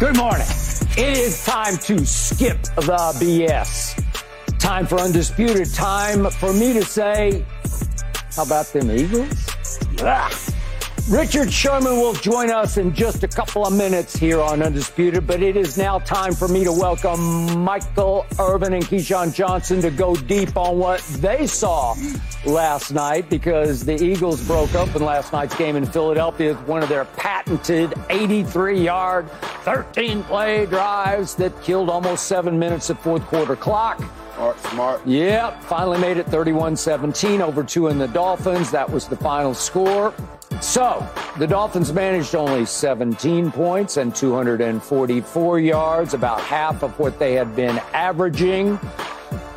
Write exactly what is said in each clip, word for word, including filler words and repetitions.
Good morning. It is time to skip the B S. Time for Undisputed. Time for me to say, how about them Eagles? Ugh. Richard Sherman will join us in just a couple of minutes here on Undisputed, but it is now time for me to welcome Michael Irvin and Keyshawn Johnson to go deep on what they saw last night, because the Eagles broke up in last night's game in Philadelphia with one of their patented eighty-three-yard, thirteen-play drives that killed almost seven minutes of fourth-quarter clock. Smart, smart. Yep, finally made it thirty-one seventeen over two in the Dolphins. That was the final score. So, the Dolphins managed only seventeen points and two hundred forty-four yards, about half of what they had been averaging.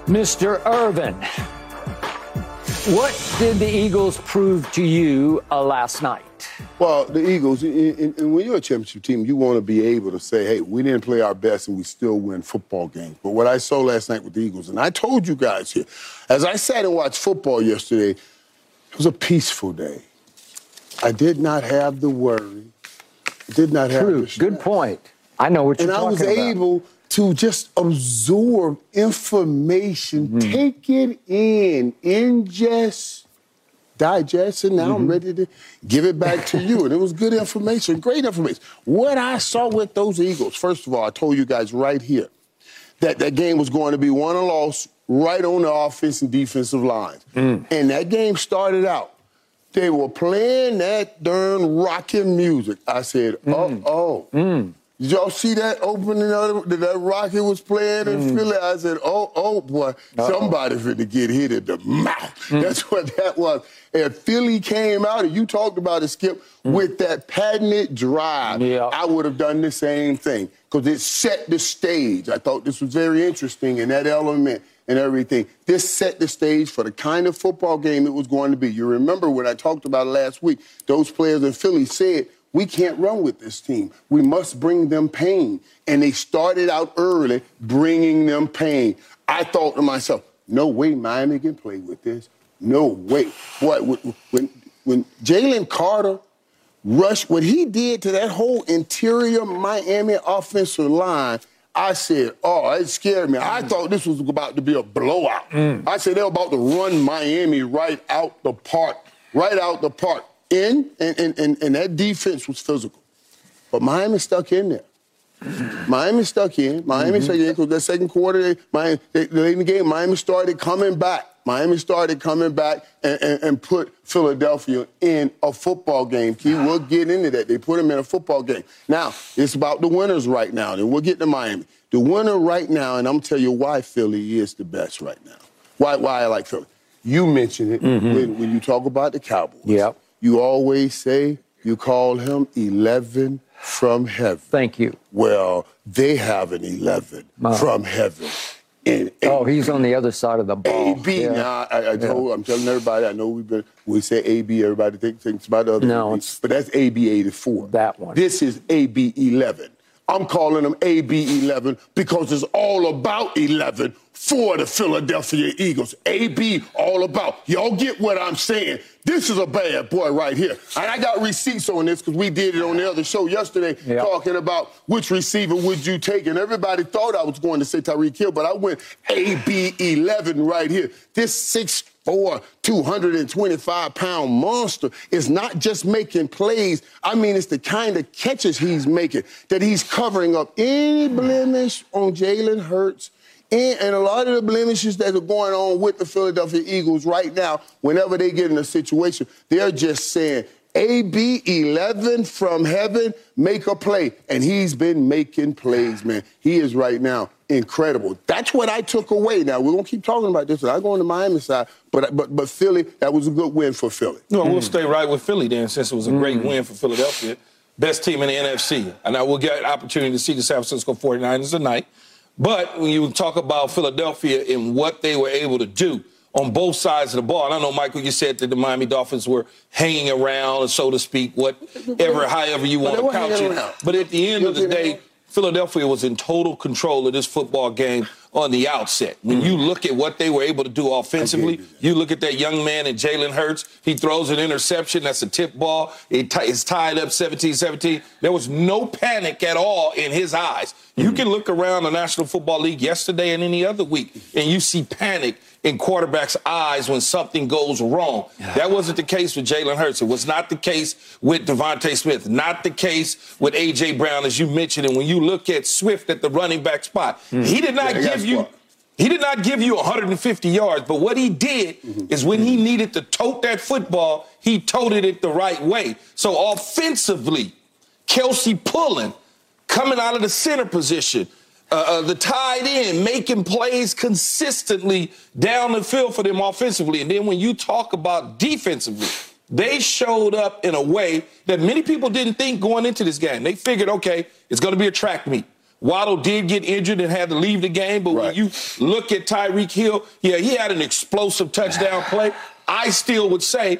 Mister Irvin, what did the Eagles prove to you uh, last night? Well, the Eagles, in, in, in, when you're a championship team, you want to be able to say, hey, we didn't play our best and we still win football games. But what I saw last night with the Eagles, and I told you guys here, as I sat and watched football yesterday, it was a peaceful day. I did not have the worry. I did not have True. the stress. Good point. I know what you're and talking about. And I was about. able to just absorb information, mm-hmm. take it in, ingest, digest, and now mm-hmm. I'm ready to give it back to you. And it was good information, great information. What I saw with those Eagles, first of all, I told you guys right here that that game was going to be won or lost right on the offense and defensive lines. Mm. And that game started out. They were playing that darn rockin' music. I said, mm. uh-oh. Mm. Did y'all see that opening up that that rocket was playing in mm. Philly? I said, oh, oh, boy, Uh-oh. somebody finna get hit in the mouth. Mm. That's what that was. And Philly came out, and you talked about it, Skip, mm. with that patented drive. Yeah. I would have done the same thing because it set the stage. I thought this was very interesting in that element. And everything. This set the stage for the kind of football game it was going to be. You remember what I talked about last week. Those players in Philly said, we can't run with this team. We must bring them pain. And they started out early bringing them pain. I thought to myself, no way Miami can play with this. No way. What when when Jalen Carter rushed, what he did to that whole interior Miami offensive line, I said, oh, it scared me. I thought this was about to be a blowout. Mm. I said they were about to run Miami right out the park, right out the park. In, and, and, and, and that defense was physical. But Miami stuck in there. Miami stuck in. Miami mm-hmm. stuck in because that second quarter, they, Miami, they, they in the game, Miami started coming back. Miami started coming back and, and, and put Philadelphia in a football game. Key, we'll get into that. They put them in a football game. Now, it's about the winners right now, and we'll get to Miami. The winner right now, and I'm going to tell you why Philly is the best right now, why why I like Philly. You mentioned it mm-hmm. when, when you talk about the Cowboys. Yep. You always say you call him eleven from heaven. Thank you. Well, they have an eleven Mom. from heaven. And oh, A B. He's on the other side of the ball. A B, yeah. now I, I told, yeah. I'm telling everybody, I know we've been, we say A B, everybody thinks, thinks about the other no, A B, but that's A B eighty-four. That one. This is A B eleven. I'm calling them A B eleven because it's all about eleven for the Philadelphia Eagles. A B all about. Y'all get what I'm saying. This is a bad boy right here. And I got receipts on this because we did it on the other show yesterday yep. talking about which receiver would you take. And everybody thought I was going to say Tyreek Hill, but I went A B eleven right here. This six foot four, two hundred twenty-five pound monster is not just making plays. I mean, it's the kind of catches he's making that he's covering up any blemish on Jalen Hurts. And, and a lot of the blemishes that are going on with the Philadelphia Eagles right now, whenever they get in a situation, they're just saying, A B eleven from heaven, make a play. And he's been making plays, man. He is right now incredible. That's what I took away. Now, we're going to keep talking about this. I go on the Miami side, but, but, but Philly, that was a good win for Philly. No, mm. we'll stay right with Philly then, since it was a mm. great win for Philadelphia. best team in the N F C. And I will get an opportunity to see the San Francisco forty-niners tonight. But when you talk about Philadelphia and what they were able to do on both sides of the ball, and I know, Michael, you said that the Miami Dolphins were hanging around, so to speak, whatever, however you want to couch it. But at the end of the day, Philadelphia was in total control of this football game on the outset. When you look at what they were able to do offensively, you look at that young man in Jalen Hurts, he throws an interception, that's a tip ball, it t- it's tied up seventeen seventeen. There was no panic at all in his eyes. You can look around the National Football League yesterday and any other week, and you see panic in quarterbacks' eyes when something goes wrong. That wasn't the case with Jalen Hurts. It was not the case with Devontae Smith. Not the case with A J Brown, as you mentioned. And when you look at Swift at the running back spot, mm-hmm. he did not yeah, give you he did not give you one hundred fifty yards. But what he did mm-hmm. is when he needed to tote that football, he toted it the right way. So offensively, Kelce pulling, coming out of the center position, Uh, uh, the tight end, making plays consistently down the field for them offensively. And then when you talk about defensively, they showed up in a way that many people didn't think going into this game. They figured, okay, it's going to be a track meet. Waddle did get injured and had to leave the game. But right. when you look at Tyreek Hill, yeah, he had an explosive touchdown play. I still would say,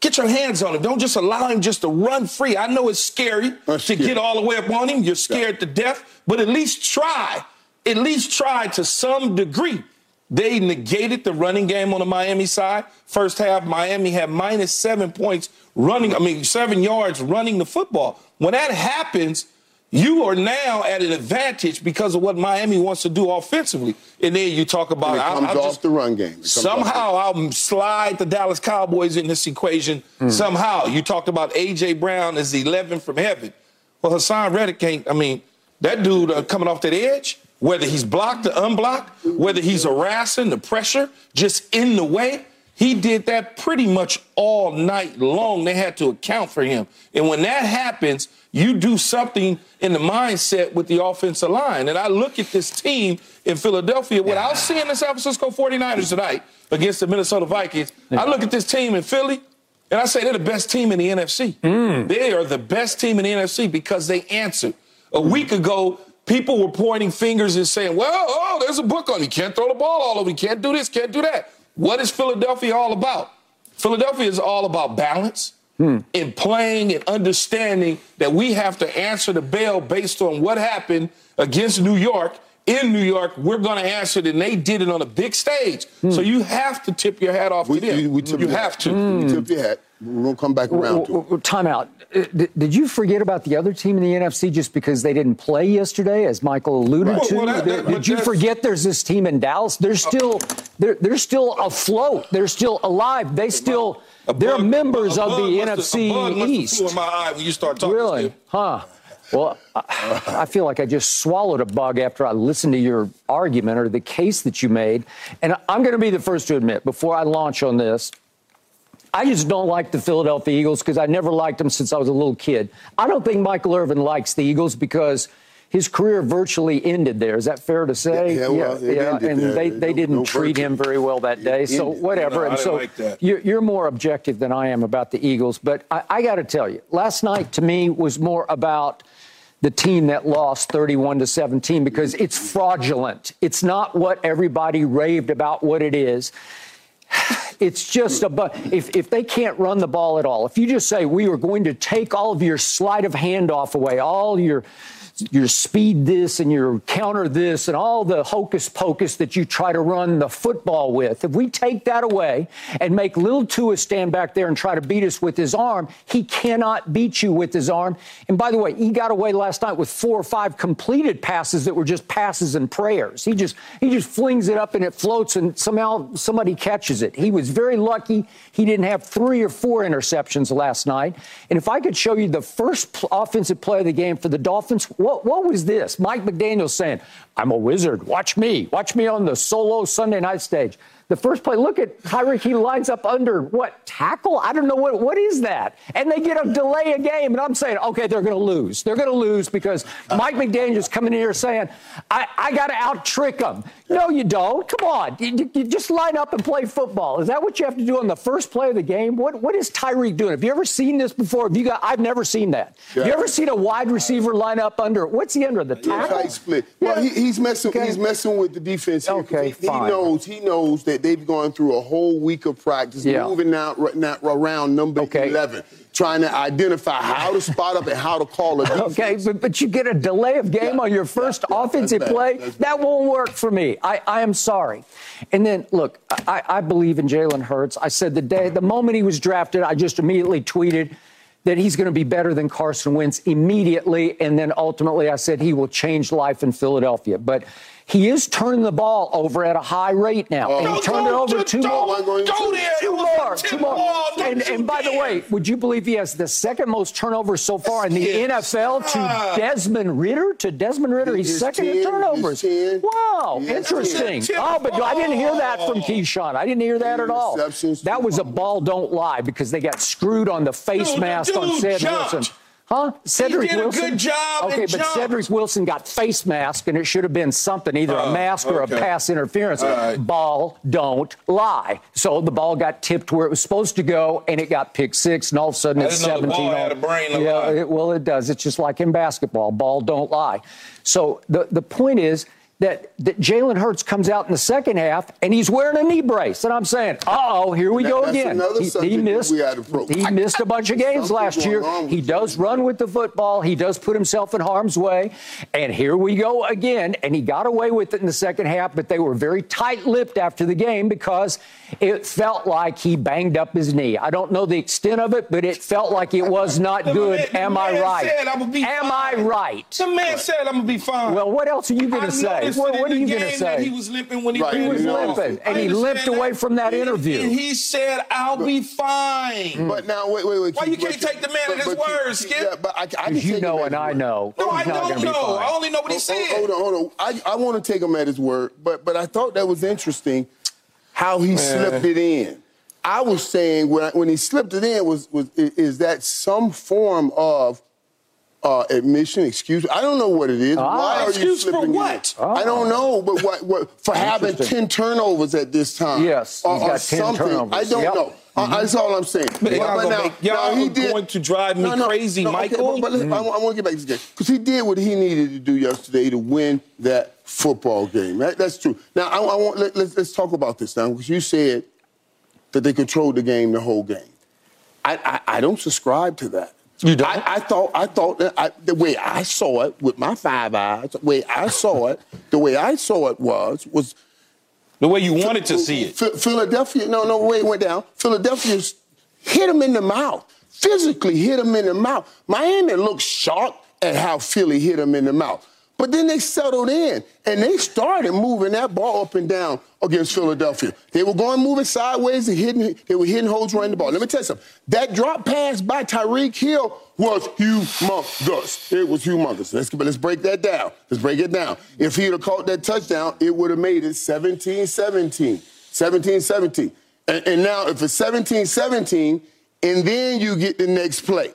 get your hands on him. Don't just allow him just to run free. I know it's scary That's to scary. get all the way up on him. You're scared yeah. to death. But at least try. At least try to some degree. They negated the running game on the Miami side. First half, Miami had minus seven points running, I mean, seven yards running the football. When that happens, you are now at an advantage because of what Miami wants to do offensively. And then you talk about... And it comes I'll, I'll off just, the run game. Somehow I'll slide the Dallas Cowboys in this equation. Mm. Somehow. You talked about A J. Brown as the eleven from heaven. Well, Hassan Reddick can't... I mean, that dude uh, coming off that edge, whether he's blocked or unblocked, whether he's harassing, the pressure, just in the way, he did that pretty much all night long. They had to account for him. And when that happens... You do something in the mindset with the offensive line. And I look at this team in Philadelphia without yeah. seeing the San Francisco forty-niners tonight against the Minnesota Vikings. I look at this team in Philly, and I say they're the best team in the N F C. Mm. They are the best team in the N F C because they answered. A week ago, people were pointing fingers and saying, well, oh, there's a book on you. You can't throw the ball all over. You can't do this, can't do that. What is Philadelphia all about? Philadelphia is all about balance. Mm. In playing and understanding that we have to answer the bell based on what happened against New York. In New York, we're going to answer it, and they did it on a big stage. Mm. So you have to tip your hat off we, to them. We, we you have hat. to. Mm. We tip your hat. We're going to come back around w- w- to it. Time out. Did, did you forget about the other team in the N F C just because they didn't play yesterday, as Michael alluded right. to? Well, that, that, did you forget there's this team in Dallas? They're still, they're, they're still afloat. They're still alive. They still... Bug, They're members of the N F C East. In my eye when you start talking really? To huh? Well, I, I feel like I just swallowed a bug after I listened to your argument or the case that you made. And I'm going to be the first to admit, before I launch on this, I just don't like the Philadelphia Eagles because I never liked them since I was a little kid. I don't think Michael Irvin likes the Eagles because his career virtually ended there. Is that fair to say? Yeah, yeah, well, yeah. yeah. And there. they, they didn't no treat virtue. him very well that day. It so ended. whatever. No, no, and so like you're, you're more objective than I am about the Eagles. But I, I got to tell you, last night to me was more about the team that lost thirty-one to seventeen because it's fraudulent. It's not what everybody raved about. What it is, it's just a bu- if if they can't run the ball at all. If you just say we are going to take all of your sleight of hand off away, all your your speed this and your counter this and all the hocus pocus that you try to run the football with. If we take that away and make Lil Tua stand back there and try to beat us with his arm, he cannot beat you with his arm. And by the way, he got away last night with four or five completed passes that were just passes and prayers. He just he just flings it up and it floats and somehow somebody catches it. He was very lucky he didn't have three or four interceptions last night. And if I could show you the first pl- offensive play of the game for the Dolphins, What, what was this? Mike McDaniel saying, I'm a wizard. Watch me. Watch me on the solo Sunday night stage. The first play, look at Tyreek. He lines up under, what, tackle? I don't know. What, what is that? And they get a delay a game. And I'm saying, okay, they're going to lose. They're going to lose because Mike McDaniel is coming in here saying, I, I got to out-trick them. No, you don't. Come on. You, you just line up and play football. Is that what you have to do on the first play of the game? What, what is Tyreek doing? Have you ever seen this before? Have you got, I've never seen that. Yeah. Have you ever seen a wide receiver line up under? What's he under? The tackle? Yeah, tight split. Yeah. Well, he, he's, messing, okay. he's messing with the defense here. Okay, he, fine. He knows, he knows that they've gone through a whole week of practice, yeah. moving out around number okay. eleven, trying to identify how to spot up and how to call a defense. Okay, but, but you get a delay of game yeah. on your first yeah. offensive That's play? That's that won't work for me. I, I am sorry. And then, look, I, I believe in Jalen Hurts. I said the day, the moment he was drafted, I just immediately tweeted that he's going to be better than Carson Wentz immediately, and then ultimately I said he will change life in Philadelphia. But he is turning the ball over at a high rate now. Uh, and he turned it over two more. Go there. Two more. Two more. And, and by the way, would you believe he has the second most turnovers so far in the N F L to Desmond Ritter? To Desmond Ritter, he's second in turnovers. Wow, interesting. Oh, but I didn't hear that from Keyshawn. I didn't hear that at all. That was a ball don't lie because they got screwed on the face mask on Sam Wilson. Huh? Cedric he did a Wilson? Good job. Okay, but jumped. Cedric Wilson got face mask, and it should have been something, either uh, a mask okay. or a pass interference. Right. Ball don't lie. So the ball got tipped where it was supposed to go, and it got pick six, and all of a sudden I it's seventeen. The ball had a brain yeah, it, well, it does. It's just like in basketball. Ball don't lie. So the, the point is that, that Jalen Hurts comes out in the second half, and he's wearing a knee brace. And I'm saying, uh-oh, here we that, go again. He, he missed, he I, missed a bunch I, of games last year. He does you. run with the football. He does put himself in harm's way. And here we go again. And he got away with it in the second half, but they were very tight-lipped after the game because it felt like he banged up his knee. I don't know the extent of it, but it felt like it was not good. Man, Am I right? Am fine. I right? The man said I'm going to be fine. Well, what else are you going to say? What, what are you going to say? He was limping when he, right. he was limping, and he limped that. away from that interview. And he said, "I'll but, be fine." But now, wait, wait, wait. Why you can't take the man but, at his word, Skip? Yeah, but I, I you, you know, and I know. No, I don't know. I only know what he said. Hold on, hold on. I, I want to take him at his word, but but I thought that was interesting how he man. slipped it in. I was saying when I, when he slipped it in was was is that some form of Uh, admission, excuse me. I don't know what it is. Ah, Why are you slipping? Excuse for what? Ah. I don't know, but what, what for having ten turnovers at this time? Yes, or, he's got or ten something. Turnovers. I don't yep. know. Mm-hmm. I, that's all I'm saying. But y'all right now, make, y'all now, he did, going to drive me no, no, crazy, no, Michael. Okay, but listen, mm-hmm. I, I want to get back to this game because he did what he needed to do yesterday to win that football game. That, that's true. Now I, I want let, let's, let's talk about this now because you said that they controlled the game the whole game. I I, I don't subscribe to that. You don't? I, I thought, I thought that I, the way I saw it with my five eyes, the way I saw it, the way I saw it was, was. The way you wanted to see it. Philadelphia, no, no, way it went down. Philadelphia hit him in the mouth, physically hit him in the mouth. Miami looked shocked at how Philly hit him in the mouth. But then they settled in, and they started moving that ball up and down against Philadelphia. They were going moving sideways and hitting. They were hitting holes running the ball. Let me tell you something. That drop pass by Tyreek Hill was humongous. It was humongous. Let's, let's break that down. Let's break it down. If he would have caught that touchdown, it would have made it seventeen seventeen. seventeen seventeen. And, and now if it's seventeen seventeen, and then you get the next play.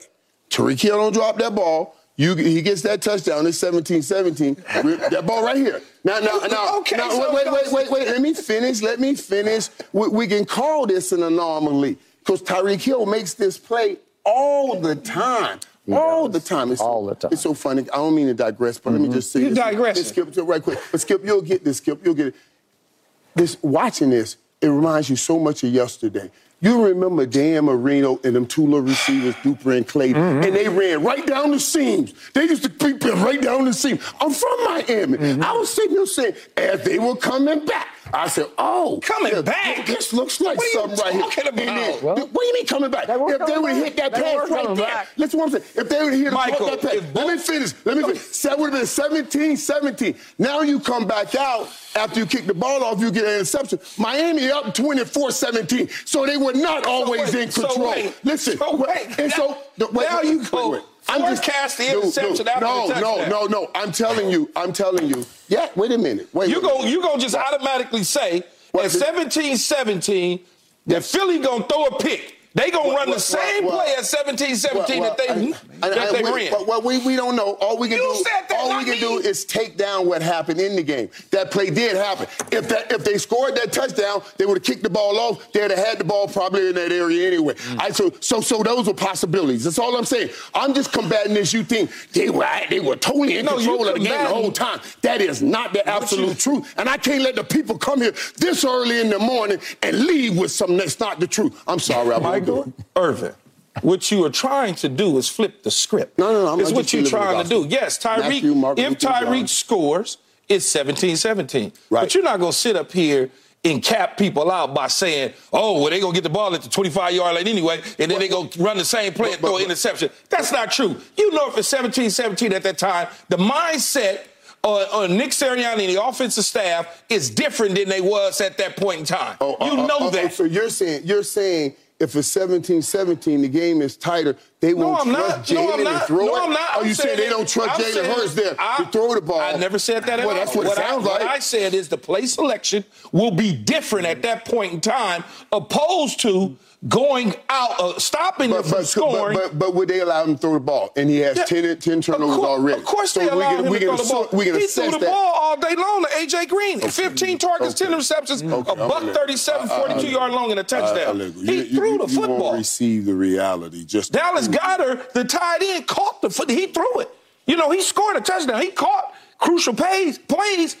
Tyreek Hill don't drop that ball. You, he gets that touchdown. It's seventeen seventeen. That ball right here. Now, now, now, okay, now so wait, wait, wait, wait, wait. Let me finish. Let me finish. We, we can call this an anomaly because Tyreek Hill makes this play all the time. He all does. the time. It's, all the time. It's so funny. I don't mean to digress, but mm-hmm. let me just say you digress. Skip, right quick. But Skip, you'll get this. Skip, you'll get it. This watching this, it reminds you so much of yesterday. You remember Dan Marino and them two little receivers, Duper and Clayton, mm-hmm. and they ran right down the seams. They used to creep right down the seams. I'm from Miami. Mm-hmm. I was sitting there saying, as they were coming back, I said, oh. Coming yeah, back? This looks like something right here. What are you talking about? Well, what do you mean coming back? They if they would have hit that pass right there. Listen what I'm saying. If they would have hit Michael, that pass. Let me finish. Let me finish. That would have been seventeen seventeen. Now you come back out. After you kick the ball off, you get an interception. Miami up twenty-four seventeen. So they were not always so wait, in control. So wait, Listen. So wait, and so, now, wait, now you go. Wait, wait. I'm just cast the interception no, after no, the touchdown. No, no, no, no. I'm telling you. I'm telling you. Yeah, wait a minute. Wait. You wait, go. Wait. You go. Just automatically say At seventeen seventeen, that Philly going to throw a pick. They going to well, run well, the same well, play well, at seventeen seventeen well, well, that they, I, I, that I, they we, ran. Well, well we, we don't know. All we can, do, that, all we can do is take down what happened in the game. That play did happen. If that if they scored that touchdown, they would have kicked the ball off. They would have had the ball probably in that area anyway. Mm. I, so, so so those were possibilities. That's all I'm saying. I'm just combating this. You think they were, they were totally in no, control of the game the whole time. That is not the absolute you, truth. And I can't let the people come here this early in the morning and leave with something that's not the truth. I'm sorry, Michael Irvin, what you are trying to do is flip the script. No, no, no. I'm it's not what you're trying to do. Yes, Tyreek, if Tyreek scores, it's seventeen seventeen. Right. But you're not going to sit up here and cap people out by saying, oh, well, they're going to get the ball at the twenty-five yard line anyway, and then they're going to run the same play and throw an interception. That's not true. You know if it's seventeen seventeen at that time, the mindset Uh, uh, Nick Sirianni and the offensive staff is different than they was at that point in time. Oh, you uh, know uh, that. Okay, so you're saying you're saying if it's seventeen seventeen, the game is tighter. They no, won't I'm trust Jalen no, I'm not. to throw no, it. No, I'm not. Oh, you saying they don't trust Jalen Hurts there I, to throw the ball? I never said that at well, all. That's what, what it sounds I, like. What I said is the play selection will be different at that point in time, opposed to going out, uh, stopping but, him from but, scoring. But, but, but would they allow him to throw the ball? And he has yeah. ten, ten turnovers of course, already. Of course so they allow him to throw the ball. We can he threw the that. ball all day long to A J Green. Okay. fifteen targets, okay. ten receptions, okay. a buck thirty-seven, forty-two yard long, and a touchdown. He threw the football. You won't receive the reality. Just Dallas Goedert, the tight end, caught the foot. He threw it. You know, he scored a touchdown. He caught crucial plays, plays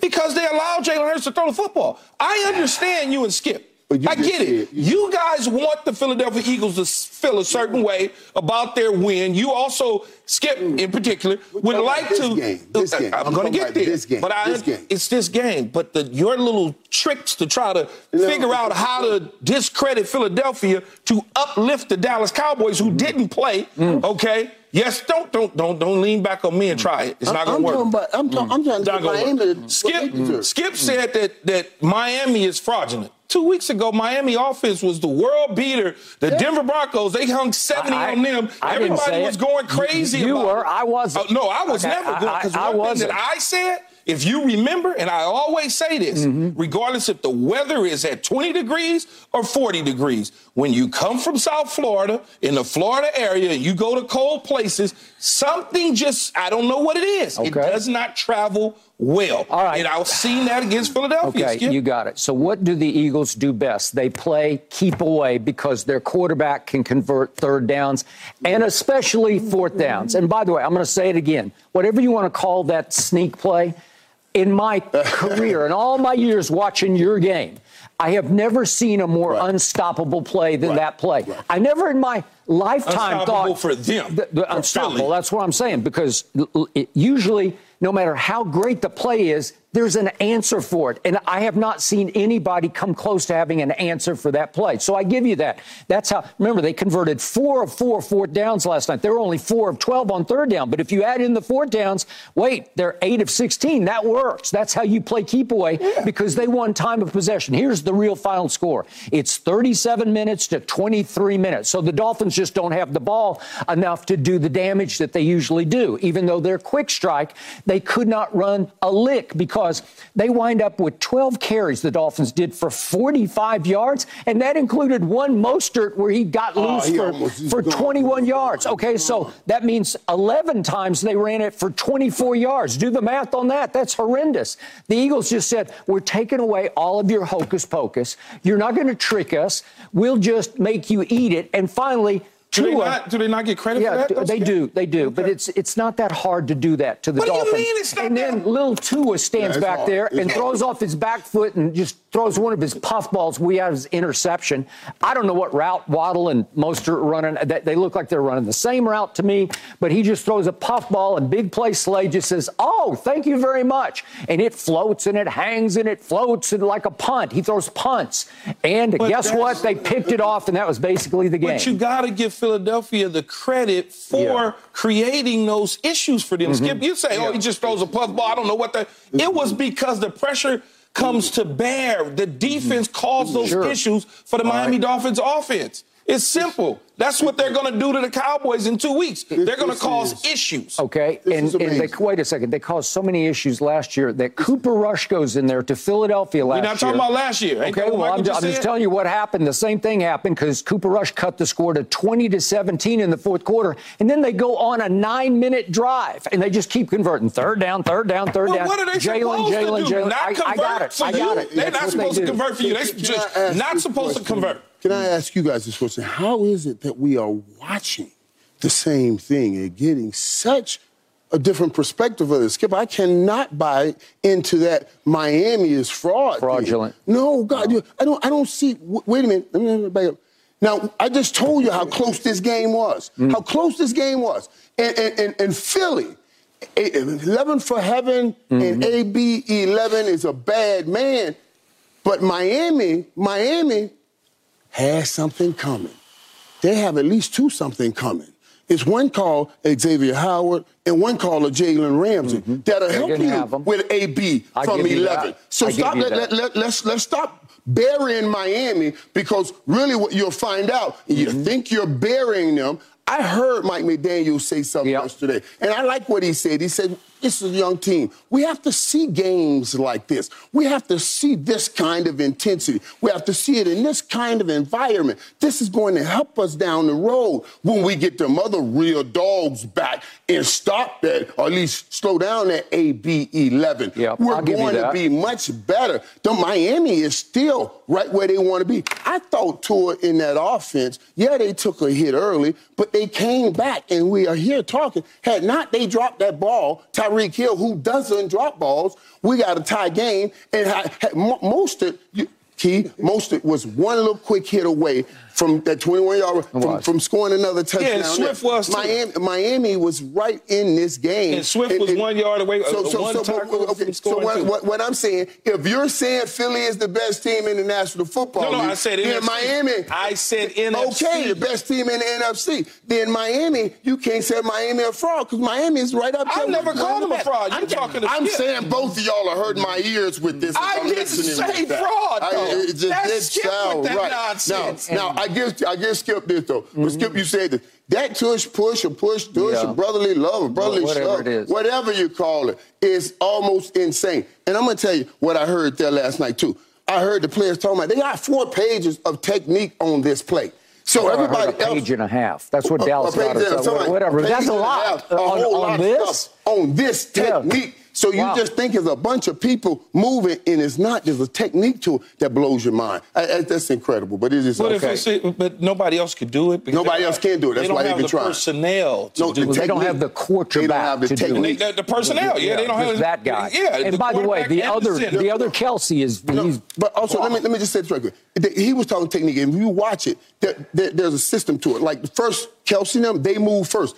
because they allowed Jalen Hurts to throw the football. I understand you and Skip. I get it. You guys want the Philadelphia Eagles to feel a certain way about their win. You also, Skip in particular, would like to. Game. This game. I'm, I'm going to get there. This game. But I, this game. It's this game. But the, your little tricks to try to no, figure out how to discredit Philadelphia to uplift the Dallas Cowboys who didn't play. Mm. Okay. Yes, don't don't don't don't lean back on me and try it. It's I'm, not gonna I'm work. About, I'm, talking, I'm trying to get Miami. Skip, mm. Skip said that that Miami is fraudulent. Two weeks ago, Miami offense was the world beater. The yeah. Denver Broncos, they hung seventy I, on them. I, I Everybody was it. going crazy. You, you about were. It. I wasn't. Uh, no, I was okay, never going. Because one I wasn't. thing that I said, if you remember, and I always say this, mm-hmm. regardless if the weather is at twenty degrees or forty degrees, when you come from South Florida, in the Florida area, and you go to cold places, something just, I don't know what it is. Okay. It does not travel well. All right. And I've seen that against Philadelphia. Okay, Skip. You got it. So what do the Eagles do best? They play keep away because their quarterback can convert third downs and especially fourth downs. And by the way, I'm going to say it again. Whatever you want to call that sneak play, in my career, in all my years watching your game, I have never seen a more right. unstoppable play than right. that play. Right. I never in my lifetime unstoppable thought... For them, the, the for unstoppable Philly. That's what I'm saying, because it usually, no matter how great the play is, there's an answer for it. And I have not seen anybody come close to having an answer for that play. So I give you that. That's how... Remember, they converted four of four fourth downs last night. They were only four of twelve on third down. But if you add in the fourth downs, wait, they're eight of sixteen. That works. That's how you play keep away yeah. because they won time of possession. Here's the real final score. It's thirty-seven minutes to twenty-three minutes. So the Dolphins just don't have the ball enough to do the damage that they usually do. Even though they're quick strike, they could not run a lick because they wind up with twelve carries the Dolphins did for forty-five yards, and that included one Mostert where he got loose oh, he for, for twenty-one yards. Okay, so that means eleven times they ran it for twenty-four yards. Do the math on that. That's horrendous. The Eagles just said, we're taking away all of your hocus pocus. You're not going to trick us. We'll just make you eat it. And finally, Do they, not, do they not get credit yeah, for that? They do. They do. Okay. But it's it's not that hard to do that to the what Dolphins. What do you mean it's not And that? Then little Tua stands yeah, back hard. there it's and hard. throws off his back foot and just throws one of his puff balls way out of his interception. I don't know what route Waddle and Mostert are running. They look like they're running the same route to me. But he just throws a puff ball and big play Slay just says, oh, thank you very much. And it floats and it hangs and it floats and like a punt. He throws punts. And but guess what? They picked it off, and that was basically the game. But you got to give Philadelphia the credit for yeah. creating those issues for them. Mm-hmm. Skip, you say, oh, yeah. he just throws a puff ball. I don't know what the... It was because the pressure comes to bear. The defense caused those sure. issues for the Miami right. Dolphins offense. It's simple. That's what they're going to do to the Cowboys in two weeks. This, they're going to cause is. issues. Okay, this and, and they, wait a second. They caused so many issues last year that Cooper Rush goes in there to Philadelphia last year. We're not talking year. about last year. Ain't okay, well, I'm, I'm just, just telling you what happened. The same thing happened because Cooper Rush cut the score to twenty to seventeen in the fourth quarter, and then they go on a nine-minute drive, and they just keep converting. Third down, third down, third well, down. What are they Jalen, supposed Jalen, to do? Jalen, not I, convert I got it. For I got you? it. They're That's not supposed they to convert for you. They're not supposed to convert. Can I ask you guys this question? How is it that we are watching the same thing and getting such a different perspective of this? Skip, I cannot buy into that Miami is fraud. Fraudulent. Thing. No, God, no. I don't I don't see. Wait a minute. Let me back up. Now, I just told you how close this game was, mm. how close this game was. And, and, and, and Philly, eleven for heaven, mm-hmm. and A B eleven is a bad man. But Miami, Miami... has something coming. They have at least two something coming. It's one call Xavier Howard and one call of Jalen Ramsey mm-hmm. that'll help you with A B I from eleven. So I stop. Let, let, let, let's let's stop burying Miami, because really what you'll find out, mm-hmm. you think you're burying them. I heard Mike McDaniel say something yep. yesterday, and I like what he said. He said, this is a young team. We have to see games like this. We have to see this kind of intensity. We have to see it in this kind of environment. This is going to help us down the road when we get them other real dogs back and stop that, or at least slow down that A B eleven. Yep, We're I'll going to be much better. The Miami is still right where they want to be. I thought Tua in that offense, yeah, they took a hit early, but they came back, and we are here talking. Had not they dropped that ball, Tyreek Hill, who doesn't drop balls, we got a tie game. And I, most of it, Key, most of it was one little quick hit away from that twenty-one-yard from, from scoring another touchdown. Yeah, and Swift was too. Miami, Miami was right in this game. And Swift and, was and, one yard away. So, so, one so, tackle okay, from scoring so what, what, what I'm saying, if you're saying Philly is the best team in the National Football League, no, no, I said then N F C. Miami. I said N F C. Okay, the best team in the N F C. Then Miami, you can't say Miami a fraud, because Miami is right up there. I've never called them a fraud. You're I'm, talking I'm saying both of y'all are hurting my ears with this. I didn't say fraud, though. I, it just That's did sound that right. Nonsense. Now, now I guess I guess Skip this though. Mm-hmm. But Skip, you said that that tush push or push tush yeah. or brotherly love or brotherly well, whatever, shove, it is. whatever you call it, is almost insane. And I'm gonna tell you what I heard there last night too. I heard the players talking about they got four pages of technique on this play. So well, everybody a else, page and a half. That's what a, Dallas a got. Us, so whatever. That's a lot. A on, whole on lot this? Stuff on this technique. Yeah. So you wow. just think it's a bunch of people moving, and it's not. There's a technique to it that blows your mind. I, I, that's incredible, but it is but okay. If it's, but nobody else could do it. Nobody else can do it. That's they why they've been the trying. Personnel to no, do the they don't have the quarterback. They don't have the technique. They, the, the personnel, yeah, yeah, they don't have that guy. Yeah, and the by the way, the other, the, the other Kelce is. No, he's, but also, wow. let me let me just say this right quick. He was talking technique, and if you watch it, there, there, there's a system to it. Like the first Kelce and them, they move first.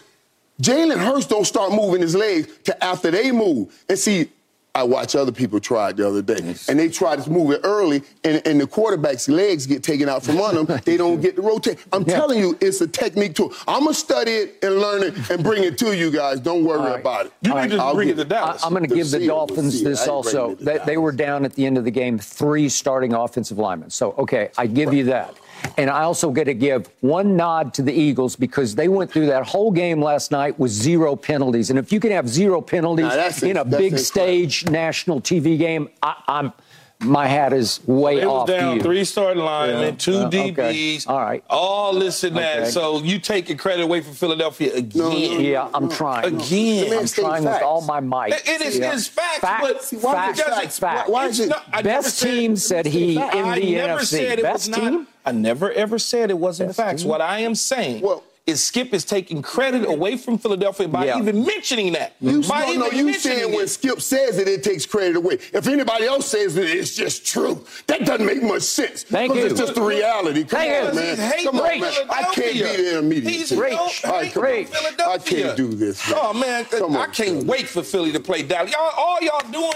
Jalen Hurts don't start moving his legs till after they move. And see, I watched other people try it the other day. Yes. And they try to move it early, and, and the quarterback's legs get taken out from under them. They don't get to rotate. I'm yeah. telling you, it's a technique tool. I'm going to study it and learn it and bring it to you guys. Don't worry right. about it. You right. need to bring it to Dallas. I, I'm going to give the Dolphins this also. They, they were down at the end of the game, three starting offensive linemen. So, okay, I give right. you that. And I also get to give one nod to the Eagles, because they went through that whole game last night with zero penalties. And if you can have zero penalties nah, that's in a big incredible. stage national T V game, I, I'm my hat is way it off. It was down to three starting linemen, yeah. two uh, D Bs, okay. all right, all this and that. Okay. So you taking credit away from Philadelphia again? No, no, no, yeah, I'm trying again. No. I'm trying facts. with all my might. It is yeah. facts, facts, but see, why facts, facts. Why, why is it? Not, best said, team said he fact. in the N F C. Best team. I never, ever said it wasn't That's facts. True. What I am saying well, is Skip is taking credit away from Philadelphia by yeah. even mentioning that. You by even no, you saying when Skip says it, it takes credit away. If anybody else says it, it's just true. That doesn't make much sense. Thank you. It's just the reality. Come Thank on, you. man. Come on, man. I can't be there immediately. He's great. Right, I can't do this. Man. Oh, man. Come I can't on. wait for Philly to play Dallas. Y'all, all y'all doing...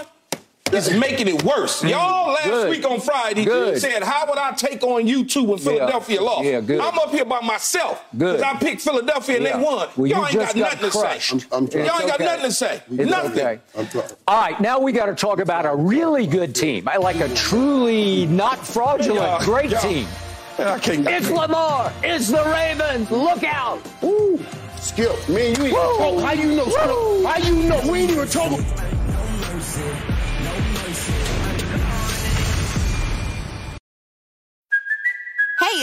It's making it worse. Y'all last good. week on Friday good. said, how would I take on you two when Philadelphia yeah. lost? Yeah, good. I'm up here by myself because I picked Philadelphia and yeah. they won. Well, Y'all ain't got nothing crushed. to say. I'm, I'm Y'all ain't okay. got nothing to say. It's nothing. Okay. All right, now we got to talk about a really good team. I like a truly not fraudulent, yeah. great yeah. team. I can't. It's Lamar. It's the Ravens. Look out. Woo. Skip, man, you ain't talk. How you know, Skip? How you know? We ain't even talking. Hey,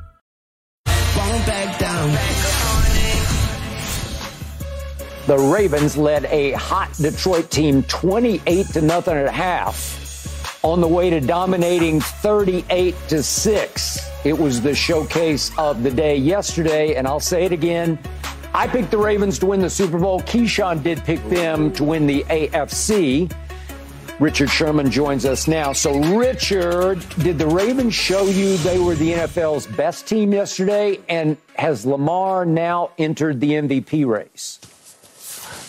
Back down. The Ravens led a hot Detroit team twenty-eight to nothing at half on the way to dominating thirty-eight to six. It was the showcase of the day yesterday, and I'll say it again. I picked the Ravens to win the Super Bowl. Keyshawn did pick them to win the A F C. Richard Sherman joins us now. So, Richard, did the Ravens show you they were the N F L's best team yesterday? And has Lamar now entered the M V P race?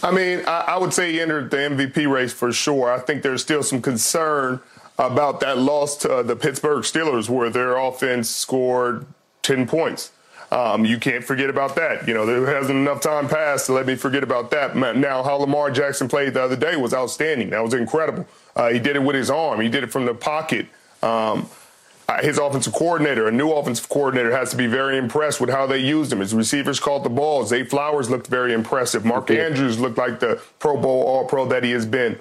I mean, I would say he entered the M V P race for sure. I think there's still some concern about that loss to the Pittsburgh Steelers where their offense scored ten points. Um, you can't forget about that. You know, there hasn't enough time passed to let me forget about that. Now, how Lamar Jackson played the other day was outstanding. That was incredible. Uh, he did it with his arm. He did it from the pocket. Um, his offensive coordinator, a new offensive coordinator, has to be very impressed with how they used him. His receivers caught the ball. Zay Flowers looked very impressive. Mark okay. Andrews looked like the Pro Bowl All-Pro that he has been.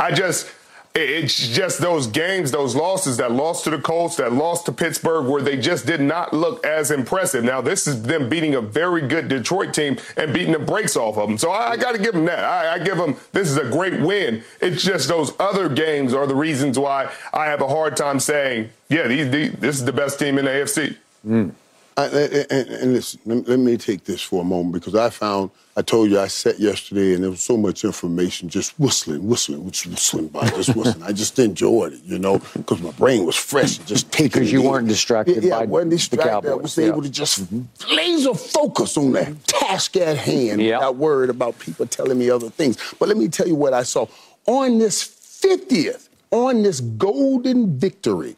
I just... It's just those games, those losses, that loss to the Colts, that loss to Pittsburgh, where they just did not look as impressive. Now, this is them beating a very good Detroit team and beating the brakes off of them. So I, I got to give them that. I, I give them this is a great win. It's just those other games are the reasons why I have a hard time saying, yeah, these, these, this is the best team in the A F C. Mm. I, and, and listen, let me take this for a moment because I found, I told you I sat yesterday and there was so much information just whistling, whistling, whistling by, just whistling. I just enjoyed it, you know, because my brain was fresh and just taking it. Because you weren't distracted yeah, by the Cowboys. Yeah, I wasn't distracted. I was yeah. able to just laser focus on that task at hand yep. without worried about people telling me other things. But let me tell you what I saw. On this fiftieth, on this golden victory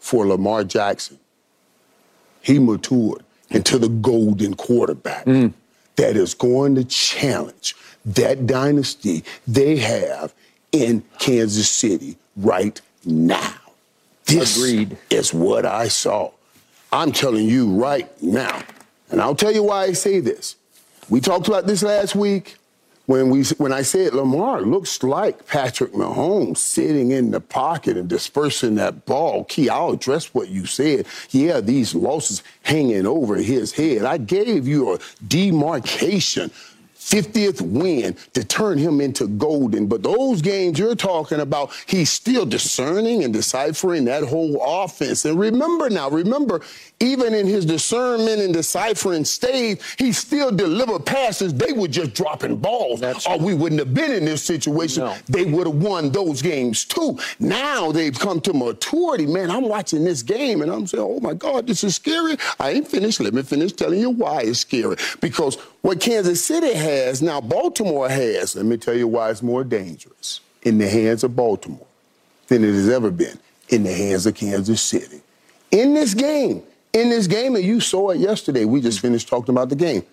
for Lamar Jackson, he matured into the golden quarterback mm. that is going to challenge that dynasty they have in Kansas City right now. This Agreed. is what I saw. I'm telling you right now, and I'll tell you why I say this. We talked about this last week when we when I said Lamar looks like Patrick Mahomes sitting in the pocket and dispersing that ball. Key, I'll address what you said. Yeah, these losses hanging over his head. I gave you a demarcation, fiftieth win, to turn him into golden. But those games you're talking about, he's still discerning and deciphering that whole offense. And remember now, remember, even in his discernment and deciphering stage, he still delivered passes. They were just dropping balls. That's or we wouldn't have been in this situation. No. They would have won those games, too. Now they've come to maturity. Man, I'm watching this game, and I'm saying, oh, my God, this is scary. I ain't finished. Let me finish telling you why it's scary. Because what Kansas City has, now Baltimore has, let me tell you why it's more dangerous in the hands of Baltimore than it has ever been in the hands of Kansas City. In this game, In this game, and you saw it yesterday, we just finished talking about the game.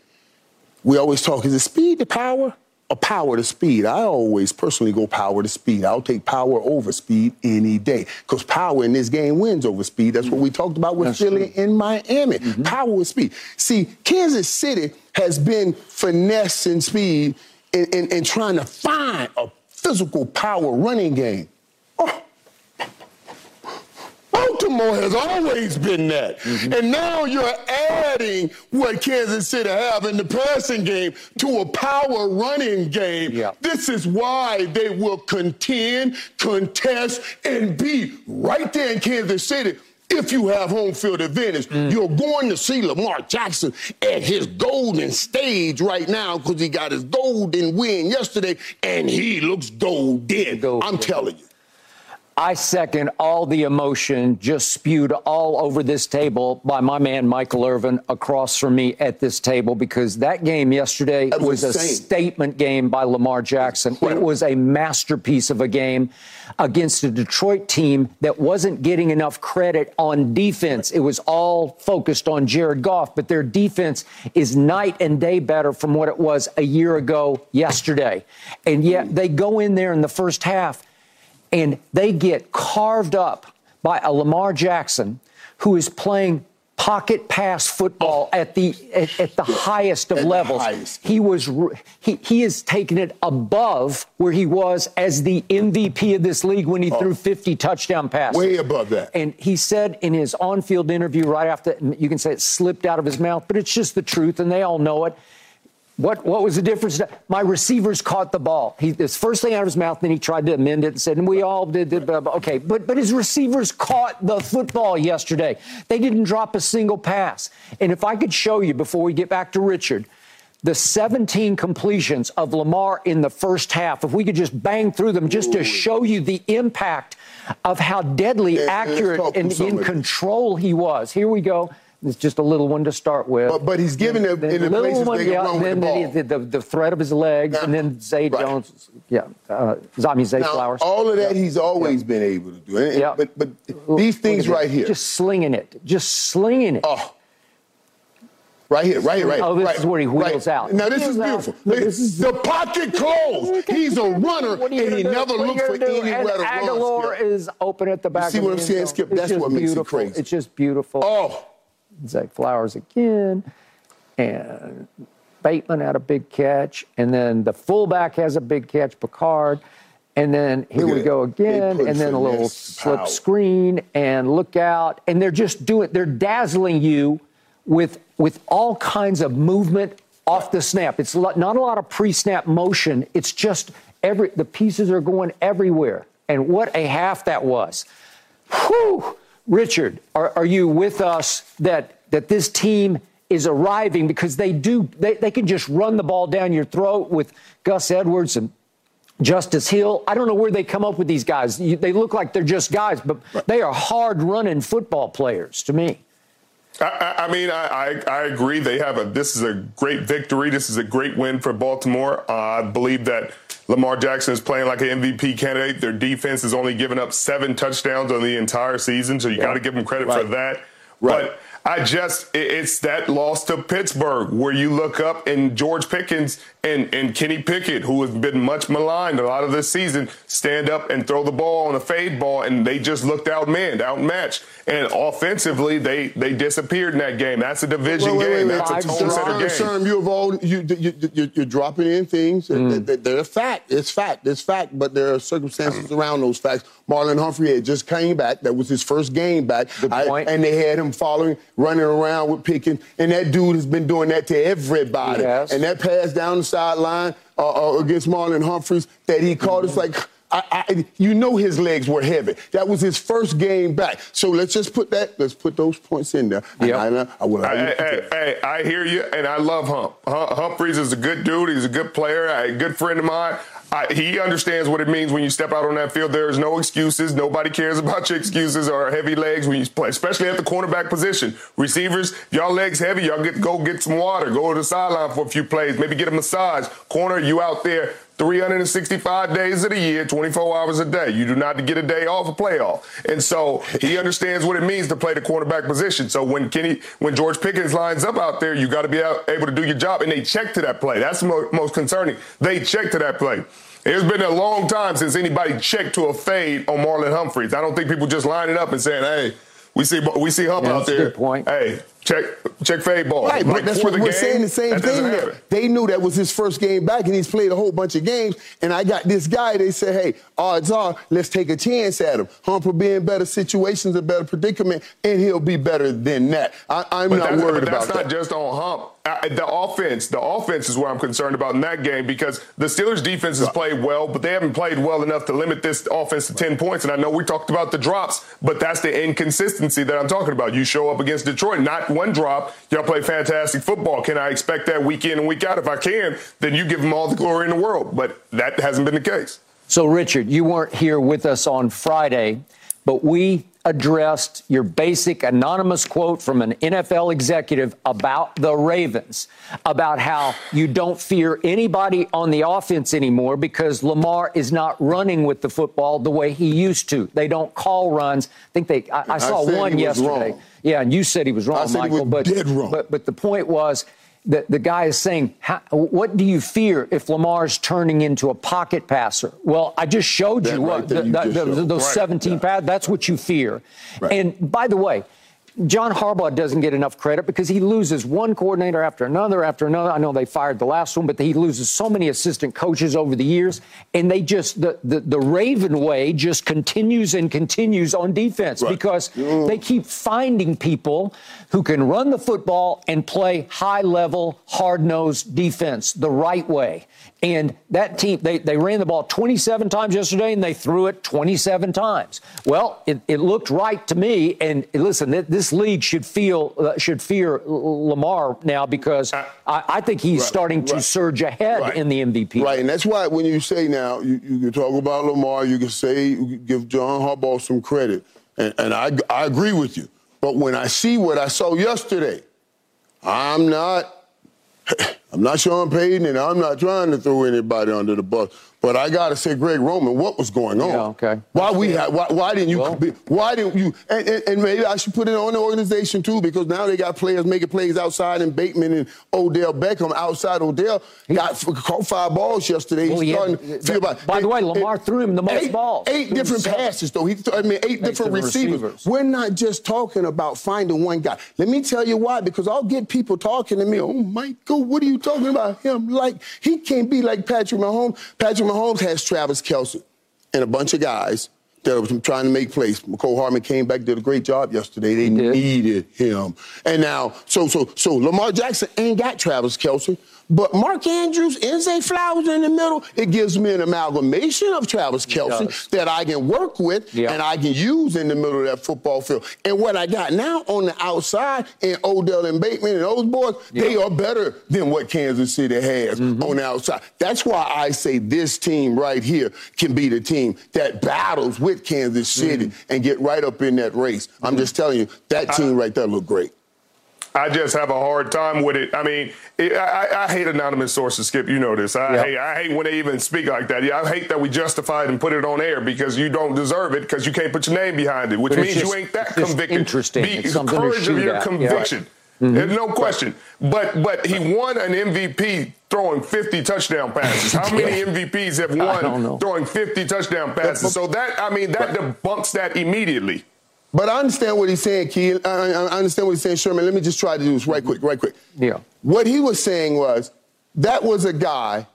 We always talk, is it speed to power or power to speed? I always personally go power to speed. I'll take power over speed any day because power in this game wins over speed. That's what we talked about with That's Philly true. and Miami. Mm-hmm. Power with speed. See, Kansas City has been finessing speed and, and, and trying to find a physical power running game. Oh. Baltimore has always been that. Mm-hmm. And now you're adding what Kansas City have in the passing game to a power running game. Yeah. This is why they will contend, contest, and be right there in Kansas City. If you have home field advantage, mm. you're going to see Lamar Jackson at his golden stage right now because he got his golden win yesterday, and he looks golden. golden. I'm telling you. I second all the emotion just spewed all over this table by my man Michael Irvin across from me at this table, because that game yesterday that was, was a statement game by Lamar Jackson. It was a masterpiece of a game against a Detroit team that wasn't getting enough credit on defense. It was all focused on Jared Goff, but their defense is night and day better from what it was a year ago yesterday. And yet they go in there in the first half and they get carved up by a Lamar Jackson who is playing pocket pass football oh. at the at, at the yeah. highest of at levels. Highest. He was he he has taken it above where he was as the M V P of this league when he oh. threw fifty touchdown passes. Way above that. And he said in his on-field interview right after, you can say it slipped out of his mouth, but it's just the truth, and they all know it. What what was the difference? My receivers caught the ball. He, this first thing out of his mouth, then he tried to amend it and said, and we all did, did blah, blah. Okay, but, but his receivers caught the football yesterday. They didn't drop a single pass. And if I could show you before we get back to Richard, the seventeen completions of Lamar in the first half, if we could just bang through them just Ooh. to show you the impact of how deadly and, accurate and, and in control he was. Here we go. It's just a little one to start with. But, but he's giving it in the places one, they can yeah, run with the ball. Then the, the, the threat of his legs, now, and then Zay right. Jones, yeah, uh, I mean Zay now, Flowers. All of that yeah. he's always yeah. been able to do. And, yeah. But, but these things right here. Just slinging it. Just slinging it. Oh. Right here, right here, right here. Oh, this right, is where he wheels right. out. Now, this is beautiful. No, this is the pocket closed. He's a runner, and he do? never looks for anywhere to Aguilar run. Skip. is open at the back. You see of what I'm saying, Skip? That's what makes it crazy. It's just beautiful. Oh. Zay Flowers again, and Bateman had a big catch, and then the fullback has a big catch, Picard, and then here we go again, and then a little slip screen, and look out, and they're just doing, they're dazzling you with with all kinds of movement off the snap. It's not a lot of pre-snap motion. It's just every the pieces are going everywhere, and what a half that was. Whew. Richard, are, are you with us that that this team is arriving, because they do they, they can just run the ball down your throat with Gus Edwards and Justice Hill? I don't know where they come up with these guys. You, they look like they're just guys, but right. they are hard-running football players to me. I, I mean, I, I, I agree. They have a. This is a great victory. This is a great win for Baltimore. Uh, I believe that Lamar Jackson is playing like an M V P candidate. Their defense has only given up seven touchdowns on the entire season, so you yeah. got to give them credit right. for that. Right. But I just, it's that loss to Pittsburgh where you look up and George Pickens and, and Kenny Pickett, who has been much maligned a lot of this season, stand up and throw the ball on a fade ball, and they just looked outmanned, outmatched. And offensively, they they disappeared in that game. That's a division wait, wait, game. Wait, wait, That's a tone-setter game. Sherm, you have all, you, you, you, you're dropping in things. Mm. They're, they're fact. It's fact. It's fact, but there are circumstances around those facts. Marlon Humphrey had just came back. That was his first game back. Good point. I, and they had him following, running around with Pickens. And that dude has been doing that to everybody. Yes. And that pass down the sideline uh, uh, against Marlon Humphreys that he caught, mm-hmm. it's like, I, I, you know his legs were heavy. That was his first game back. So let's just put that, let's put those points in there. Yep. I, I, I, will, I, I, I, I, I hear you, and I love Hump. Hum, Humphreys is a good dude. He's a good player, a good friend of mine. I, he understands what it means when you step out on that field. There is no excuses. Nobody cares about your excuses or heavy legs when you play, especially at the cornerback position. Receivers, y'all legs heavy. Y'all get go get some water. Go to the sideline for a few plays. Maybe get a massage. Corner, you out there three hundred sixty-five days of the year, twenty-four hours a day. You do not get a day off a playoff. And so he understands what it means to play the quarterback position. So when Kenny, when George Pickens lines up out there, you got to be able to do your job. And they check to that play. That's the most concerning. They check to that play. It's been a long time since anybody checked to a fade on Marlon Humphreys. I don't think people just lining up and saying, hey, we see we see Hump yeah, out there. That's a good point. Hey. Check, check fade ball. Right, but like that's what we're game, saying the same thing there. They knew that was his first game back, and he's played a whole bunch of games, and I got this guy, they said, hey, odds are, let's take a chance at him. Hump will be in better situations, a better predicament, and he'll be better than that. I, I'm but not worried but about that. That's not just on Hump. I, the offense, the offense is where I'm concerned about in that game, because the Steelers' defense has played well, but they haven't played well enough to limit this offense to ten points. And I know we talked about the drops, but that's the inconsistency that I'm talking about. You show up against Detroit, not one drop. Y'all play fantastic football. Can I expect that week in and week out? If I can, then you give them all the glory in the world. But that hasn't been the case. So, Richard, you weren't here with us on Friday, but we addressed your basic anonymous quote from an N F L executive about the Ravens, about how you don't fear anybody on the offense anymore because Lamar is not running with the football the way he used to. They don't call runs. I think they, I, I saw I one yesterday. Wrong. Yeah, and you said he was wrong, I said Michael. He was but, dead wrong. But, but the point was, The, the guy is saying, how, what do you fear if Lamar's turning into a pocket passer? Well, I just showed that you right what the, you the, the, showed. those right. seventeen yeah. passes. That's what you fear. Right. And by the way, John Harbaugh doesn't get enough credit because he loses one coordinator after another after another. I know they fired the last one, but he loses so many assistant coaches over the years. And they just, the, the, the Raven way just continues and continues on defense right. because mm. they keep finding people who can run the football and play high-level, hard-nosed defense the right way. And that team, they, they ran the ball twenty-seven times yesterday, and they threw it twenty-seven times. Well, it, it looked right to me. And listen, this league should feel uh, should fear Lamar now because I, I think he's right, starting to right, surge ahead right, in the M V P. Right, and that's why when you say now, you, you can talk about Lamar, you can say, you can give John Harbaugh some credit. And, and I, I agree with you. But when I see what I saw yesterday, I'm not... I'm not Sean Payton, and I'm not trying to throw anybody under the bus. But I gotta say, Greg Roman, what was going on? Yeah, okay. Why we? Had, why, why didn't you? Well, why didn't you? And, and, and maybe I should put it on the organization too, because now they got players making plays outside, and Bateman and Odell Beckham outside. Odell he, got caught five balls yesterday. Well, He's starting had, to by, by the way, Lamar and, threw him the most eight, balls. Eight threw different seven. passes, though. He, th I mean, eight, eight different receivers. receivers. We're not just talking about finding one guy. Let me tell you why, because I'll get people talking to me. Oh, Michael, what are you talking about him? Like he can't be like Patrick Mahomes. Patrick Mahomes has Travis Kelce and a bunch of guys that are trying to make plays. McCole Hardman came back, did a great job yesterday. They needed him. And now, so so so Lamar Jackson ain't got Travis Kelce, but Mark Andrews and Zay Flowers in the middle. It gives me an amalgamation of Travis Kelce that I can work with yeah. and I can use in the middle of that football field. And what I got now on the outside and Odell and Bateman and those boys, yeah. they are better than what Kansas City has mm-hmm. on the outside. That's why I say this team right here can be the team that battles with Kansas City mm-hmm. and get right up in that race. Mm-hmm. I'm just telling you, that team I right there looked great. I just have a hard time with it. I mean, it, I, I hate anonymous sources, Skip. You know this. I, yep. hate, I hate when they even speak like that. I hate that we justify it and put it on air because you don't deserve it because you can't put your name behind it, which means just, you ain't that convicted. Interesting. Be it's courage of your at. conviction. Yeah, right. mm-hmm. No question. But but he won an M V P throwing fifty touchdown passes. How many M V Ps have won throwing fifty touchdown passes? So that, I mean, that debunks that immediately. But I understand what he's saying, Key. I, I understand what he's saying, Sherman. Let me just try to do this right quick, right quick. Yeah. What he was saying was that was a guy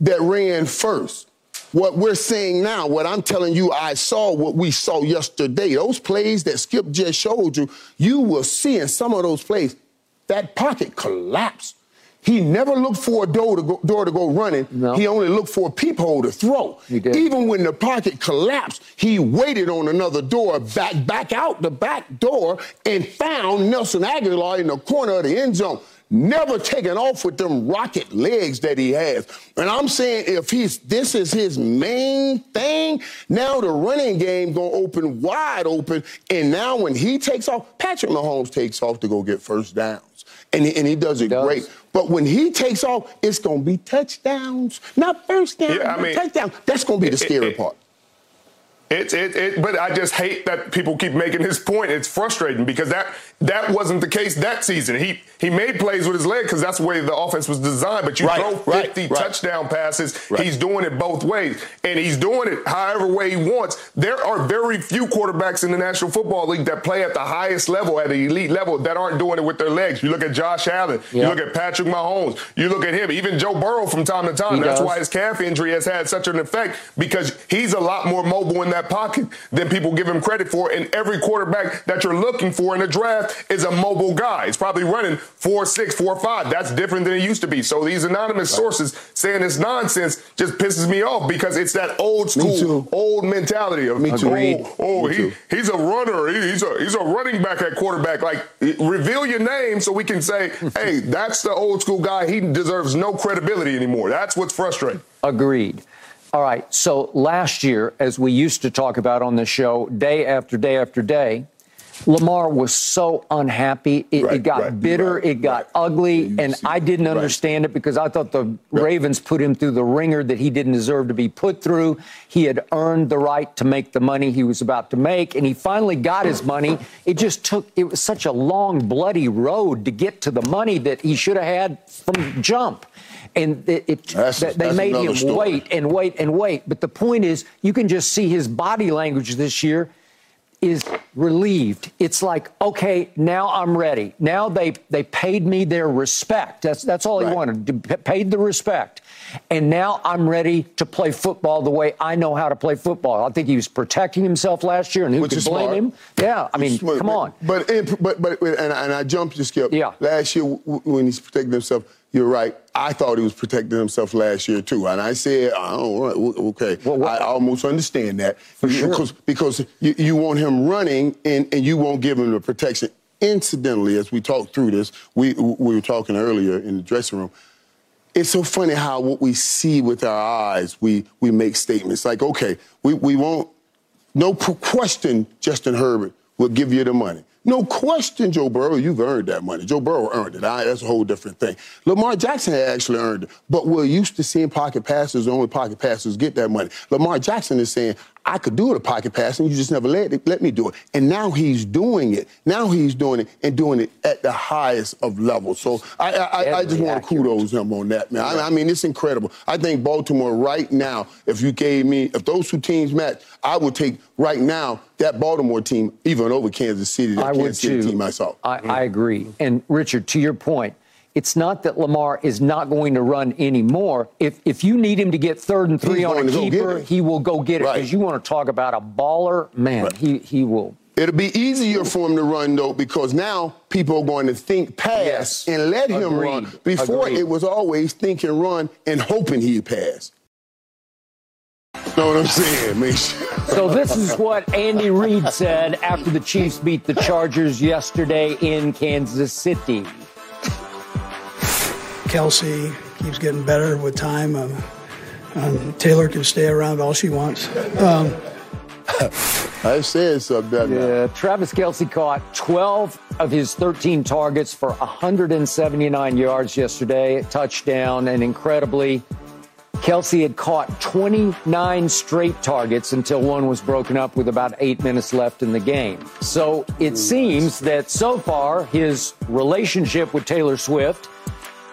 that ran first. What we're saying now, what I'm telling you, I saw what we saw yesterday. Those plays that Skip just showed you, you will see in some of those plays, that pocket collapsed. He never looked for a door to go, door to go running. No. He only looked for a peephole to throw. Even when the pocket collapsed, he waited on another door, back back out the back door, and found Nelson Aguilar in the corner of the end zone. Never taking off with them rocket legs that he has. And I'm saying if he's this is his main thing, now the running game going to open wide open. And now when he takes off, Patrick Mahomes takes off to go get first downs. And he, and he does it he does. great. But when he takes off, it's going to be touchdowns, not first down, yeah, I mean, touchdowns. That's going to be the scary it, it, part. It, it, it, but I just hate that people keep making this point. It's frustrating because that that wasn't the case that season. He he made plays with his leg because that's the way the offense was designed. But you right, throw fifty right, touchdown right. passes. Right. He's doing it both ways, and he's doing it however way he wants. There are very few quarterbacks in the National Football League that play at the highest level, at the elite level, that aren't doing it with their legs. You look at Josh Allen. Yep. You look at Patrick Mahomes. You look at him. Even Joe Burrow from time to time. He that's does. why his calf injury has had such an effect because he's a lot more mobile in that pocket than people give him credit for. And every quarterback that you're looking for in a draft is a mobile guy. It's probably running four, six, four, five. That's different than it used to be. So these anonymous right. sources saying this nonsense just pisses me off because it's that old school, old mentality of me too. Oh, oh me he, too. he's a runner. He, he's a he's a running back at quarterback. Like reveal your name so we can say, hey, that's the old school guy. He deserves no credibility anymore. That's what's frustrating. Agreed. All right. So last year, as we used to talk about on the show, day after day after day, Lamar was so unhappy. It, right, it got right, bitter. Right, it got right. ugly. You and I didn't right. understand it because I thought the right. Ravens put him through the ringer that he didn't deserve to be put through. He had earned the right to make the money he was about to make. And he finally got his money. It just took, it was such a long, bloody road to get to the money that he should have had from jump. And it, it, that's, they that's made him story. wait and wait and wait. But the point is, you can just see his body language this year is relieved. It's like, okay, now I'm ready. Now they they paid me their respect. That's that's all right. he wanted. P- paid the respect. And now I'm ready to play football the way I know how to play football. I think he was protecting himself last year, and who Which could blame smart. him? Yeah, I mean, smart, come man. on. But in, but but and I, and I jumped you, Skip. Yeah. Last year when he's protecting himself, you're right. I thought he was protecting himself last year, too. And I said, oh, okay, well, well, I almost understand that. For sure. Because, because you, you want him running and, and you won't give him the protection. Incidentally, as we talked through this, we, we were talking earlier in the dressing room, it's so funny how what we see with our eyes, we, we make statements. Like, okay, we, we won't, no question Justin Herbert will give you the money. No question, Joe Burrow, you've earned that money. Joe Burrow earned it. I, that's a whole different thing. Lamar Jackson had actually earned it. But we're used to seeing pocket passers, only pocket passers get that money. Lamar Jackson is saying, I could do it a pocket pass, and you just never let it, let me do it. And now he's doing it. Now he's doing it and doing it at the highest of levels. So I, I, I just want to kudos him on that, man. I, I mean, it's incredible. I think Baltimore right now, if you gave me, if those two teams match, I would take right now that Baltimore team even over Kansas City, that I Kansas City team I saw. I, I agree. And, Richard, to your point, it's not that Lamar is not going to run anymore. If if you need him to get third and three He's on a keeper, he will go get it. Because right. you want to talk about a baller, man, right. he, he will. It'll be easier for him to run, though, because now people are going to think pass yes. and let Agreed. him run. Before, Agreed. it was always think and run and hoping he'd pass. Know what I'm saying, man? So this is what Andy Reid said after the Chiefs beat the Chargers yesterday in Kansas City. Kelce keeps getting better with time. Um, um, Taylor can stay around all she wants. Um, I said something. Yeah, Travis Kelce caught twelve of his thirteen targets for one hundred seventy-nine yards yesterday, a touchdown, and incredibly, Kelce had caught twenty-nine straight targets until one was broken up with about eight minutes left in the game. So it seems that so far his relationship with Taylor Swift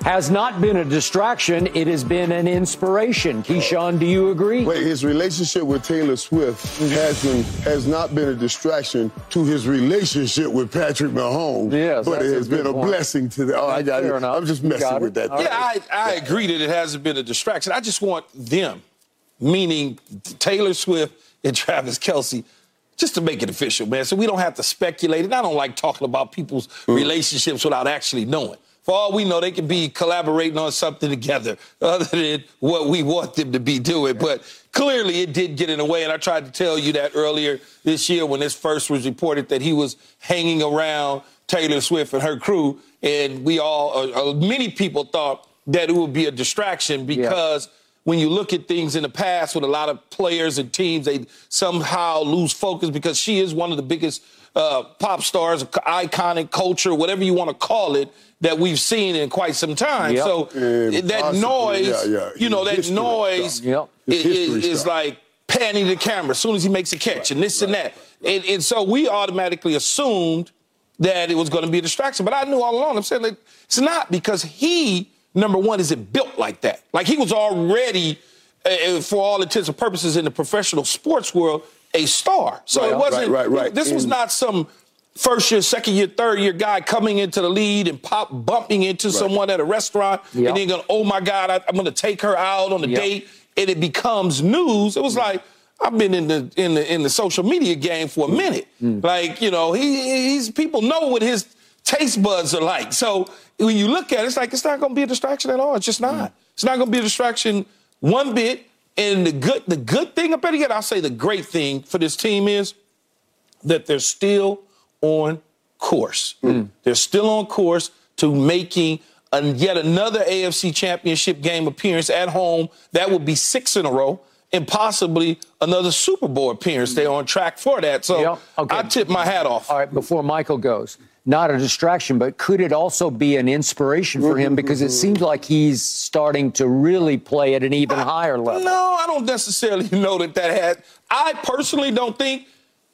has not been a distraction. It has been an inspiration. Keyshawn, do you agree? Wait, his relationship with Taylor Swift has been, has not been a distraction to his relationship with Patrick Mahomes. Yes, but it has been a point. blessing to the. Oh, I got Fair it. Enough. I'm just messing with that. Right. Yeah, I, I yeah. agree that it hasn't been a distraction. I just want them, meaning Taylor Swift and Travis Kelce, just to make it official, man, so we don't have to speculate. And I don't like talking about people's mm. relationships without actually knowing. For all we know, they could be collaborating on something together other than what we want them to be doing. But clearly it did get in the way, and I tried to tell you that earlier this year when this first was reported that he was hanging around Taylor Swift and her crew, and we all, uh, many people thought that it would be a distraction because yeah. when you look at things in the past with a lot of players and teams, they somehow lose focus because she is one of the biggest uh, pop stars, iconic culture, whatever you want to call it, that we've seen in quite some time. Yep. So and that possibly, noise, yeah, yeah. you know, that noise yep. is, is, is like panning the camera as soon as he makes a catch right, and this right, and that. Right. And, and so we automatically assumed that it was going to be a distraction. But I knew all along, I'm saying like, it's not because he, number one, isn't built like that. Like he was already, uh, for all intents and purposes in the professional sports world, a star. So right, it wasn't, right, right, right. this and, was not some first year, second year, third year guy coming into the lead and pop bumping into right. someone at a restaurant yep. and then going, oh my God, I, I'm going to take her out on a yep. date, and it becomes news. It was yep. like, I've been in the in the in the social media game for a minute. Mm. Like, you know, he he's people know what his taste buds are like. So when you look at it, it's like it's not going to be a distraction at all. It's just not. Mm. It's not going to be a distraction one bit. And the good the good thing, I better yet, I'll say the great thing for this team is that they're still on course. Mm. They're still on course to making a, yet another A F C Championship game appearance at home. That would be six in a row. and possibly another Super Bowl appearance. They're on track for that. So yep. okay. I tip my hat off. All right, before Michael goes, not a distraction, but could it also be an inspiration for him? Because it seems like he's starting to really play at an even I, higher level. No, I don't necessarily know that that has. I personally don't think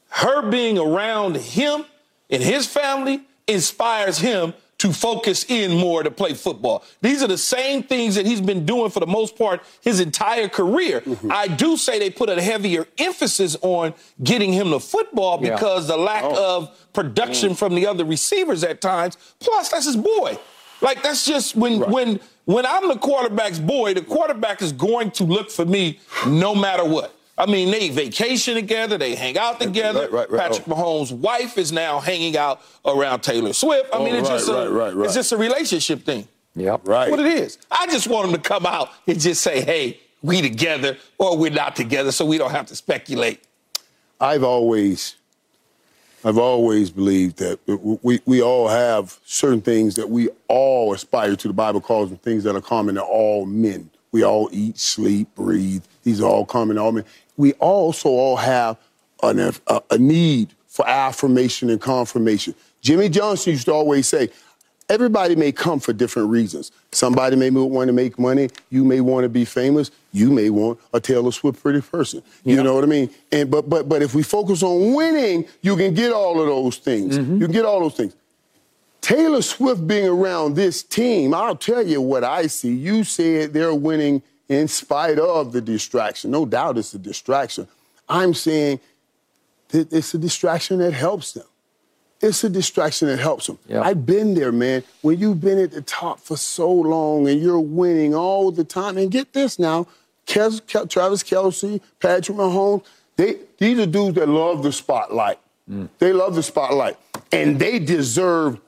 her being around him and his family inspires him to focus in more to play football. These are the same things that he's been doing for the most part his entire career. Mm-hmm. I do say they put a heavier emphasis on getting him the football yeah. because the lack oh. of production mm. from the other receivers at times. Plus, that's his boy. Like, that's just when right. when when I'm the quarterback's boy, the quarterback is going to look for me no matter what. I mean, they vacation together. They hang out together. Right, right, right, Patrick oh. Mahomes' wife is now hanging out around Taylor Swift. I oh, mean, it's, right, just a, right, right, right. it's just a relationship thing. Yeah, right. That's what it is. I just want him to come out and just say, hey, we together or we're not together, so we don't have to speculate. I've always, I've always believed that we, we all have certain things that we all aspire to. The Bible calls them things that are common to all men. We all eat, sleep, breathe. These are all common to all men. We also all have an, a, a need for affirmation and confirmation. Jimmy Johnson used to always say, everybody may come for different reasons. Somebody may want to make money. You may want to be famous. You may want a Taylor Swift pretty person. You yeah. know what I mean? And but but but if we focus on winning, you can get all of those things. Mm-hmm. You can get all those things. Taylor Swift being around this team, I'll tell you what I see. You said they're winning in spite of the distraction. No doubt it's a distraction. I'm saying that it's a distraction that helps them. It's a distraction that helps them. Yep. I've been there, man. When you've been at the top for so long and you're winning all the time, and get this now, Travis Kelce, Patrick Mahomes, they, these are dudes that love the spotlight. Mm. They love the spotlight, and they deserve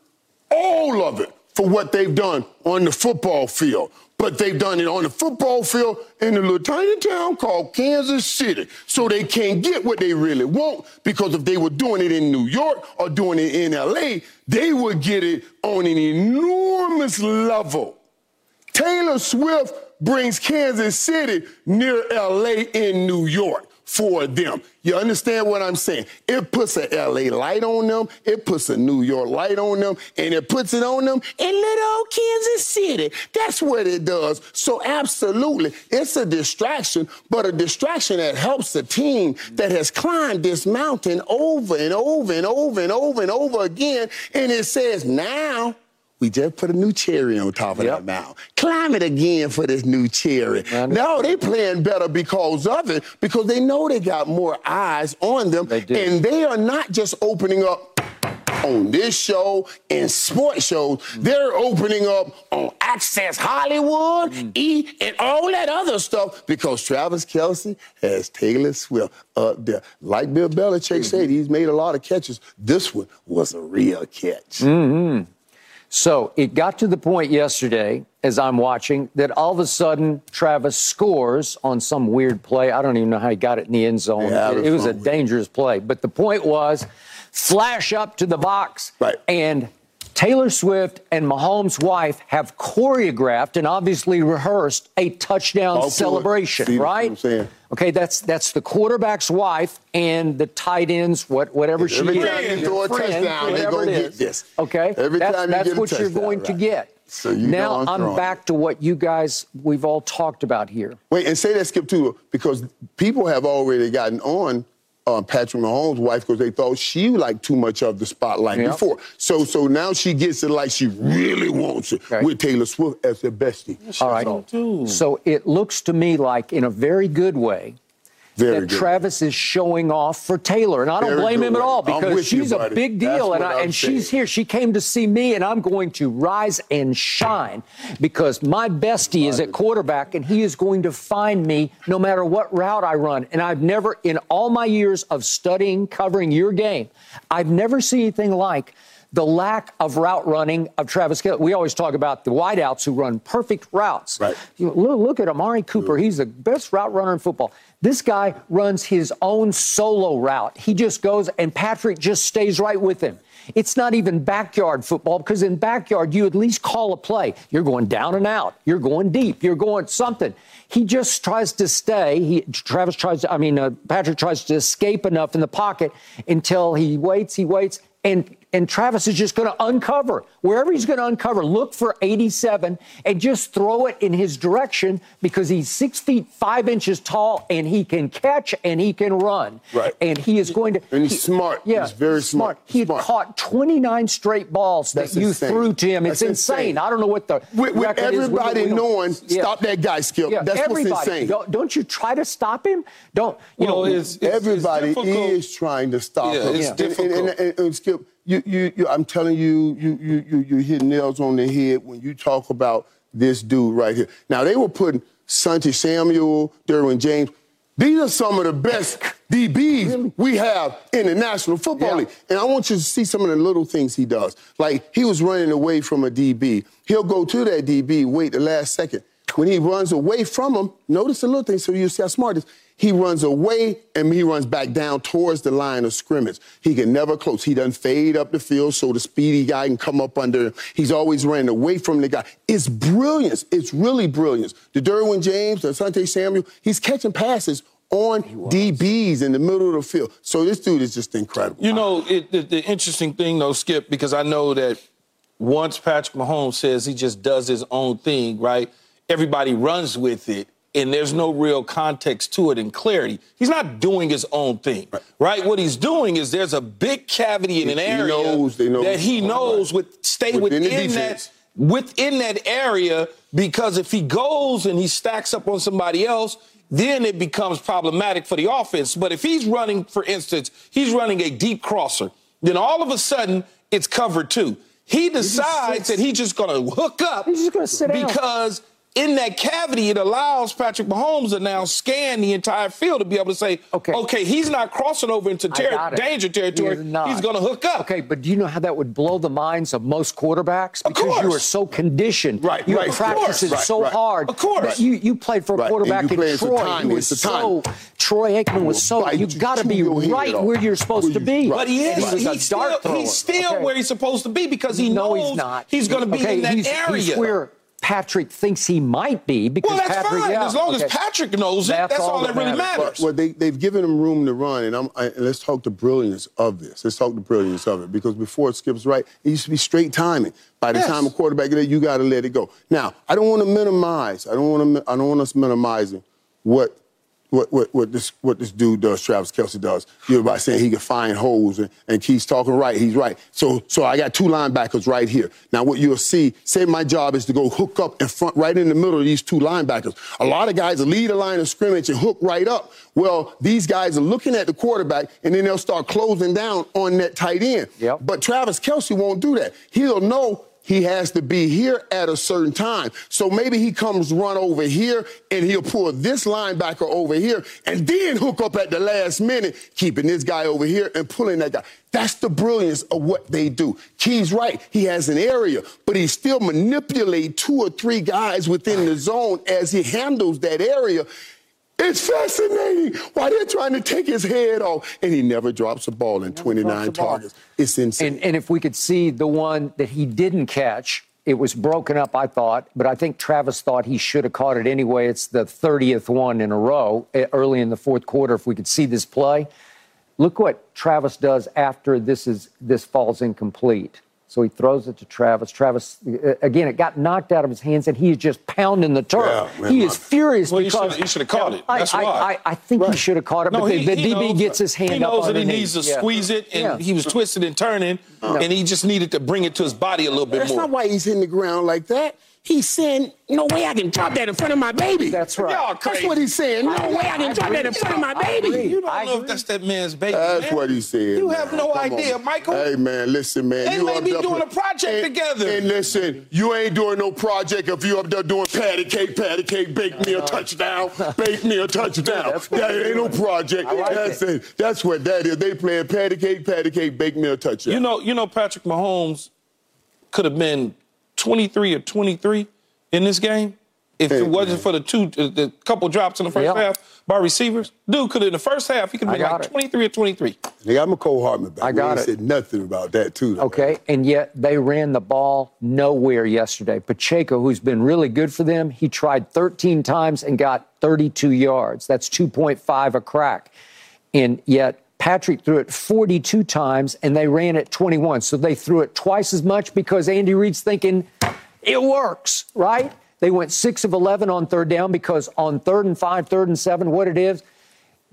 all of it for what they've done on the football field. But they've done it on the football field in a little tiny town called Kansas City. So they can't get what they really want, because if they were doing it in New York or doing it in L A, they would get it on an enormous level. Taylor Swift brings Kansas City near L A and New York for them. You understand what I'm saying? It puts a L A light on them. It puts a New York light on them. And it puts it on them in little old Kansas City. That's what it does. So absolutely, it's a distraction, but a distraction that helps a team that has climbed this mountain over and over and over and over and over again. And it says, now we just put a new cherry on top of yep. that mountain. Climb it again for this new cherry. No, they playing better because of it, because they know they got more eyes on them. They do. And they are not just opening up on this show and sports shows. Mm-hmm. They're opening up on Access Hollywood, mm-hmm. E! and all that other stuff, because Travis Kelce has Taylor Swift up there. Like Bill Belichick mm-hmm. said, he's made a lot of catches. This one was a real catch. Mm-hmm. So it got to the point yesterday, as I'm watching, that all of a sudden Travis scores on some weird play. I don't even know how he got it in the end zone. Yeah, it, it was a dangerous play. But the point was, flash up to the box. Right. And Taylor Swift and Mahomes' wife have choreographed and obviously rehearsed a touchdown I'll celebration, see, right? That's what I'm saying. Okay, that's that's the quarterback's wife and the tight end's what whatever she is. Every time you throw a touchdown, they're going to get this. Okay, every time you get a touchdown, that's what you're going to get. So you now I'm back to what you guys we've all talked about here. Wait, and say that, Skip, too, because people have already gotten on um, Patrick Mahomes' wife because they thought she liked too much of the spotlight yep. before. So so now she gets it like she really wants it okay. with Taylor Swift as their bestie. All right. So it looks to me like, in a very good way, very that good. Travis is showing off for Taylor. And I don't very blame him way. At all, because she's you, a big deal. That's and I, and she's here. She came to see me, and I'm going to rise and shine because my bestie is at quarterback, and he is going to find me no matter what route I run. And I've never, in all my years of studying, covering your game, I've never seen anything like the lack of route running of Travis Kelce. We always talk about the wideouts who run perfect routes. Right. You look at Amari Cooper. He's the best route runner in football. This guy runs his own solo route. He just goes, and Patrick just stays right with him. It's not even backyard football, because in backyard, you at least call a play. You're going down and out. You're going deep. You're going something. He just tries to stay. He, Travis tries to, I mean, uh, Patrick tries to escape enough in the pocket until he waits, he waits, and And Travis is just going to uncover. Wherever he's going to uncover, look for eighty-seven and just throw it in his direction, because he's six feet, five inches tall, and he can catch and he can run. Right. And he is going to. And he's he, smart. Yeah, he's very smart. smart. He smart. caught twenty-nine straight balls that That's you insane. threw to him. It's insane. insane. I don't know what the. With, with everybody is. knowing, yeah. stop that guy, Skip. Yeah, That's everybody. what's insane. Don't, don't you try to stop him? Don't. You well, know, it's, it's, everybody it's is trying to stop yeah, him. It's yeah. difficult. And, and, and, and Skip. You, you, you, I'm telling you, you, you, you, you hit nails on the head when you talk about this dude right here. Now, they were putting Santi Samuel, Derwin James. These are some of the best D Bs we have in the National Football yeah. League. And I want you to see some of the little things he does. Like, he was running away from a D B. He'll go to that D B, wait the last second. When he runs away from him, notice the little thing so you see how smart it is. He runs away, and he runs back down towards the line of scrimmage. He can never close. He doesn't fade up the field so the speedy guy can come up under him. He's always running away from the guy. It's brilliance. It's really brilliance. The Derwin James, the Asante Samuel, he's catching passes on D Bs in the middle of the field. So this dude is just incredible. You know, it, the, the interesting thing, though, Skip, because I know that once Patrick Mahomes says he just does his own thing, right, everybody runs with it. And there's no real context to it and clarity. He's not doing his own thing, right? right? What he's doing is there's a big cavity in an area he knows, they know that he knows right. would stay within, within that within that area, because if he goes and he stacks up on somebody else, then it becomes problematic for the offense. But if he's running, for instance, he's running a deep crosser, then all of a sudden it's cover two. He decides that he's just going to hook up. He's just going to sit down because. In that cavity, it allows Patrick Mahomes to now scan the entire field to be able to say, okay, okay he's not crossing over into ter- danger territory. He he's going to hook up. Okay, but do you know how that would blow the minds of most quarterbacks? Because of course. you are so conditioned. Right, you right. practice it right, so right. hard. Of course. That you, you played for a right. quarterback in Troy. He was so, Troy Aikman was so, you got to be right where you're supposed to be. But he is. He's still where he's supposed to be because he knows he's going to be in that area. Patrick thinks he might be. Because well, that's Patrick, fine. Yeah. As long okay. as Patrick knows it, that's, that's all that, that really matters. matters. Well, well they, they've given him room to run, and I'm, I, let's talk the brilliance of this. Let's talk the brilliance of it, because before it skips right, it used to be straight timing. By the yes. time a quarterback is, you got to let it go. Now, I don't want to minimize. I don't want to. I don't want us minimizing what. What, what, what, this, what this dude does, Travis Kelce does. You're by saying he can find holes, and, and Keith's talking right. He's right. So so I got two linebackers right here. Now, what you'll see, say my job is to go hook up in front, right in the middle of these two linebackers. A lot of guys will lead a line of scrimmage and hook right up. Well, these guys are looking at the quarterback, and then they'll start closing down on that tight end. Yep. But Travis Kelce won't do that. He'll know he has to be here at a certain time. So maybe he comes run over here, and he'll pull this linebacker over here and then hook up at the last minute, keeping this guy over here and pulling that guy. That's the brilliance of what they do. Key's right. He has an area, but he still manipulates two or three guys within the zone as he handles that area. It's fascinating why they're trying to take his head off, and he never drops a ball in twenty-nine targets. It's insane. And, and if we could see the one that he didn't catch, it was broken up, I thought, but I think Travis thought he should have caught it anyway. It's the thirtieth one in a row early in the fourth quarter. If we could see this play, look what Travis does after this is this falls incomplete. So he throws it to Travis. Travis, again, it got knocked out of his hands, and he is just pounding the turf. Yeah, he is furious well, because he should have caught it. That's I, why. I, I think right. he should have caught it, no, but he, the, the he D B gets his hand up. He knows up that he needs to yeah. squeeze it, and yeah. he was twisted and turning, no. and he just needed to bring it to his body a little bit That's more. That's not why he's hitting the ground like that. He's saying, no way I can drop that in front of my baby. That's right. Y'all crazy. That's what he's saying. No way I can I drop that in front of my baby. You don't I know agree. if that's that man's baby. That's man. what he said. You man. have no Come idea, on. Michael. Hey, man, listen, man. They you may be doing with, a project and, together. And listen, you ain't doing no project if you up there doing patty cake, patty cake, bake uh, me a touchdown, bake me a touchdown. That's that ain't no project. Like that's it. It. That's what that is. They playing patty cake, patty cake, bake me a touchdown. You know, you know, Patrick Mahomes could have been twenty-three or twenty-three in this game, if it wasn't for the two, the couple drops in the first yep. half by receivers, dude could in the first half he could be like it. twenty-three or twenty-three. They got McCole Hartman back. I got it. Said nothing about that too. Though. Okay, and yet they ran the ball nowhere yesterday. Pacheco, who's been really good for them, he tried thirteen times and got thirty-two yards. That's two point five a crack, and yet Patrick threw it forty-two times and they ran it twenty-one. So they threw it twice as much because Andy Reid's thinking it works, right? They went six of eleven on third down because on third and five, third and seven, what it is,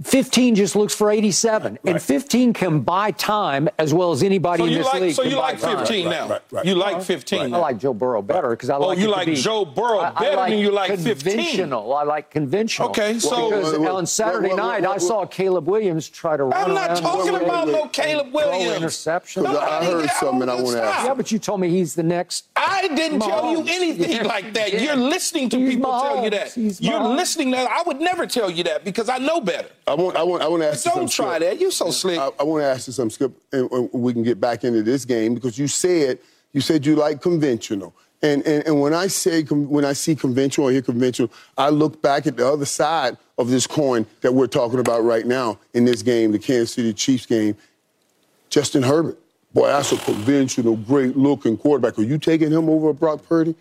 fifteen just looks for eighty-seven. Right, right. And fifteen can buy time as well as anybody so in this like, league. So you like fifteen now. Right, right, right. You like fifteen right. now. I like Joe Burrow better because I like oh, you like be, Joe Burrow I, better I like than you like conventional. fifteen. I like conventional. Okay, so. Well, because well, well, on Saturday well, well, night, well, well, I saw Caleb Williams try to run around. I'm not talking well, about no Caleb Williams. Interception. No, I, I heard something I want to ask. Yeah, but you told me he's the next. I didn't Mahomes. Tell you anything yeah. like that. Yeah. You're listening to he's people Mahomes. Tell you that. He's You're Mahomes. Listening to that. I would never tell you that because I know better. I want, I want, I want to ask Don't you Don't try Skip. That. You're so slick. I, I want to ask you something, Skip, and, and we can get back into this game because you said you said you like conventional, and and, and when I say when I see conventional or hear conventional, I look back at the other side of this coin that we're talking about right now in this game, the Kansas City Chiefs game. Justin Herbert, boy, that's a conventional, great-looking quarterback. Are you taking him over Brock Purdy?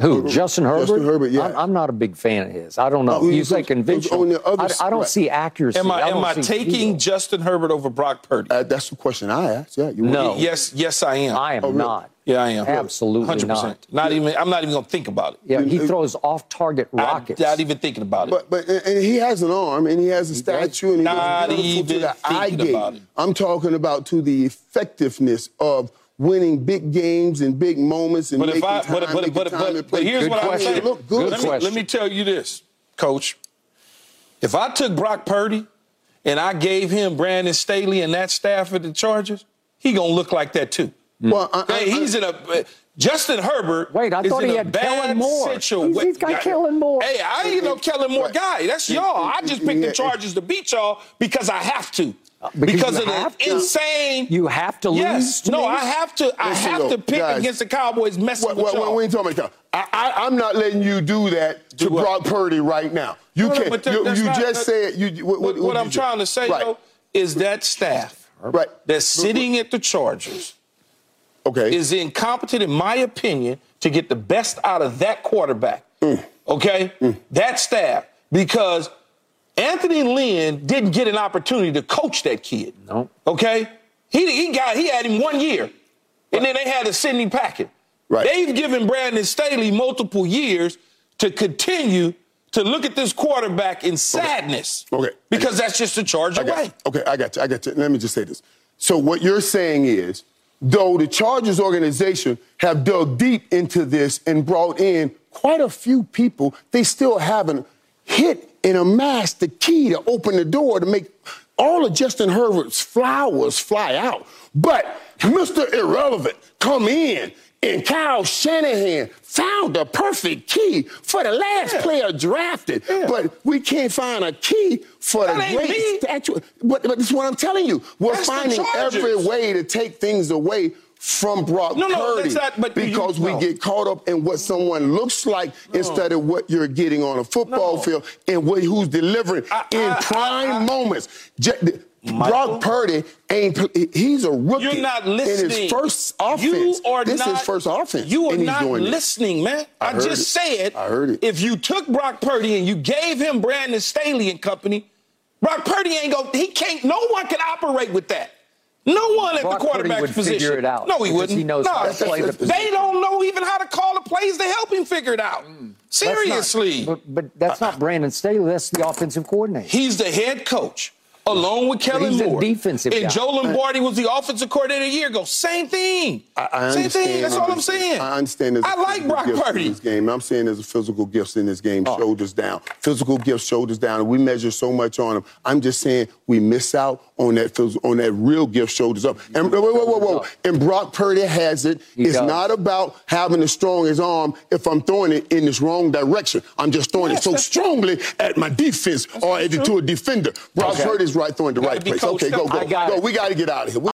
Who, Herbert, Justin Herbert? Justin Herbert, yeah. I'm, I'm not a big fan of his. I don't know. No, you say conventional. I, I don't see accuracy. Am I, I, am I taking either. Justin Herbert over Brock Purdy? Uh, that's the question I asked. Yeah, you no. Yes, yes, I am. I am oh, really? Not. Yeah, I am. Absolutely one hundred percent. Not. Not yeah. even. I'm not even going to think about it. Yeah, he it, throws off-target rockets. I'm not even thinking about it. But, but and he has an arm, and he has a statue, and he not even to the eye gate. I'm talking about to the effectiveness of winning big games and big moments and but making if I, time, but, but, making but, time but, and play. But here's good what question. I'm saying. Look, good. Good let, me, let me tell you this, Coach. If I took Brock Purdy and I gave him Brandon Staley and that staff at the Chargers, he going to look like that too. Mm. Well, I, I, he's I, in a – Justin Herbert Wait, I thought he had Kellen Moore. Situa- he's got Kellen Moore. Hey, I ain't no Kellen Moore guy. That's y'all. I just picked the Chargers to beat y'all because I have to. Because, because of the insane. To, you have to yes, lose. To no, me? I have to. I Listen, have though, to pick guys, against the Cowboys messing well, with well, y'all. We ain't talking about that. I, I, I'm not letting you do that to do Brock Purdy right now. You no, can't. No, you you not, just said. You, what what, what, what I'm trying do? To say right. though is that staff right. that's sitting at the Chargers, okay, is incompetent, in my opinion, to get the best out of that quarterback. Mm. Okay, mm. that staff because. Anthony Lynn didn't get an opportunity to coach that kid. No. Okay? He he got he had him one year. And right. then they had a Sidney Packard. Right. They've given Brandon Staley multiple years to continue to look at this quarterback in sadness. Okay. okay. Because that's just a charge away. Okay, I got you. I got you. Let me just say this. So what you're saying is, though the Chargers organization have dug deep into this and brought in quite a few people, they still haven't hit and amass the key to open the door to make all of Justin Herbert's flowers fly out. But Mister Irrelevant come in, and Kyle Shanahan found the perfect key for the last yeah. player drafted. Yeah. But we can't find a key for that the great statue. But, but that's what I'm telling you. We're that's finding every way to take things away from Brock no, no, Purdy not, but because you, no. we get caught up in what someone looks like no. instead of what you're getting on a football no. field and what, who's delivering I, in I, prime I, I, moments. Je- Brock Purdy, ain't he's a rookie. You're not listening. In his first offense. You are this not, is his first offense. You are not listening, this. Man. I, I just it. said I heard it. If you took Brock Purdy and you gave him Brandon Staley and company, Brock Purdy ain't going to – he can't – no one can operate with that. No one at Brock the quarterback would position. Figure it out no, he wouldn't. He knows no, how to play the position. They don't know even how to call the plays to help him figure it out. Mm. Seriously. That's not, but, but that's not Brandon Staley. That's the offensive coordinator. He's the head coach, along with Kellen he's Moore. He's a defensive and guy. And Joe Lombardi was the offensive coordinator a year ago. Same thing. I, I Same thing. That's all I'm saying. I understand. I like Brock Purdy. This game. I'm saying there's a physical gifts in this game, oh. shoulders down. Physical gifts, shoulders down. And we measure so much on them. I'm just saying we miss out on that on that real gift, shoulders up. And whoa, whoa, whoa, whoa. And Brock Purdy has it. He it's does. Not about having the strongest arm if I'm throwing it in this wrong direction. I'm just throwing yes, it so strongly true. At my defense that's or at, to a defender. Brock okay. Purdy is right throwing the right place. Okay, go, go. go. We got to get out of here. We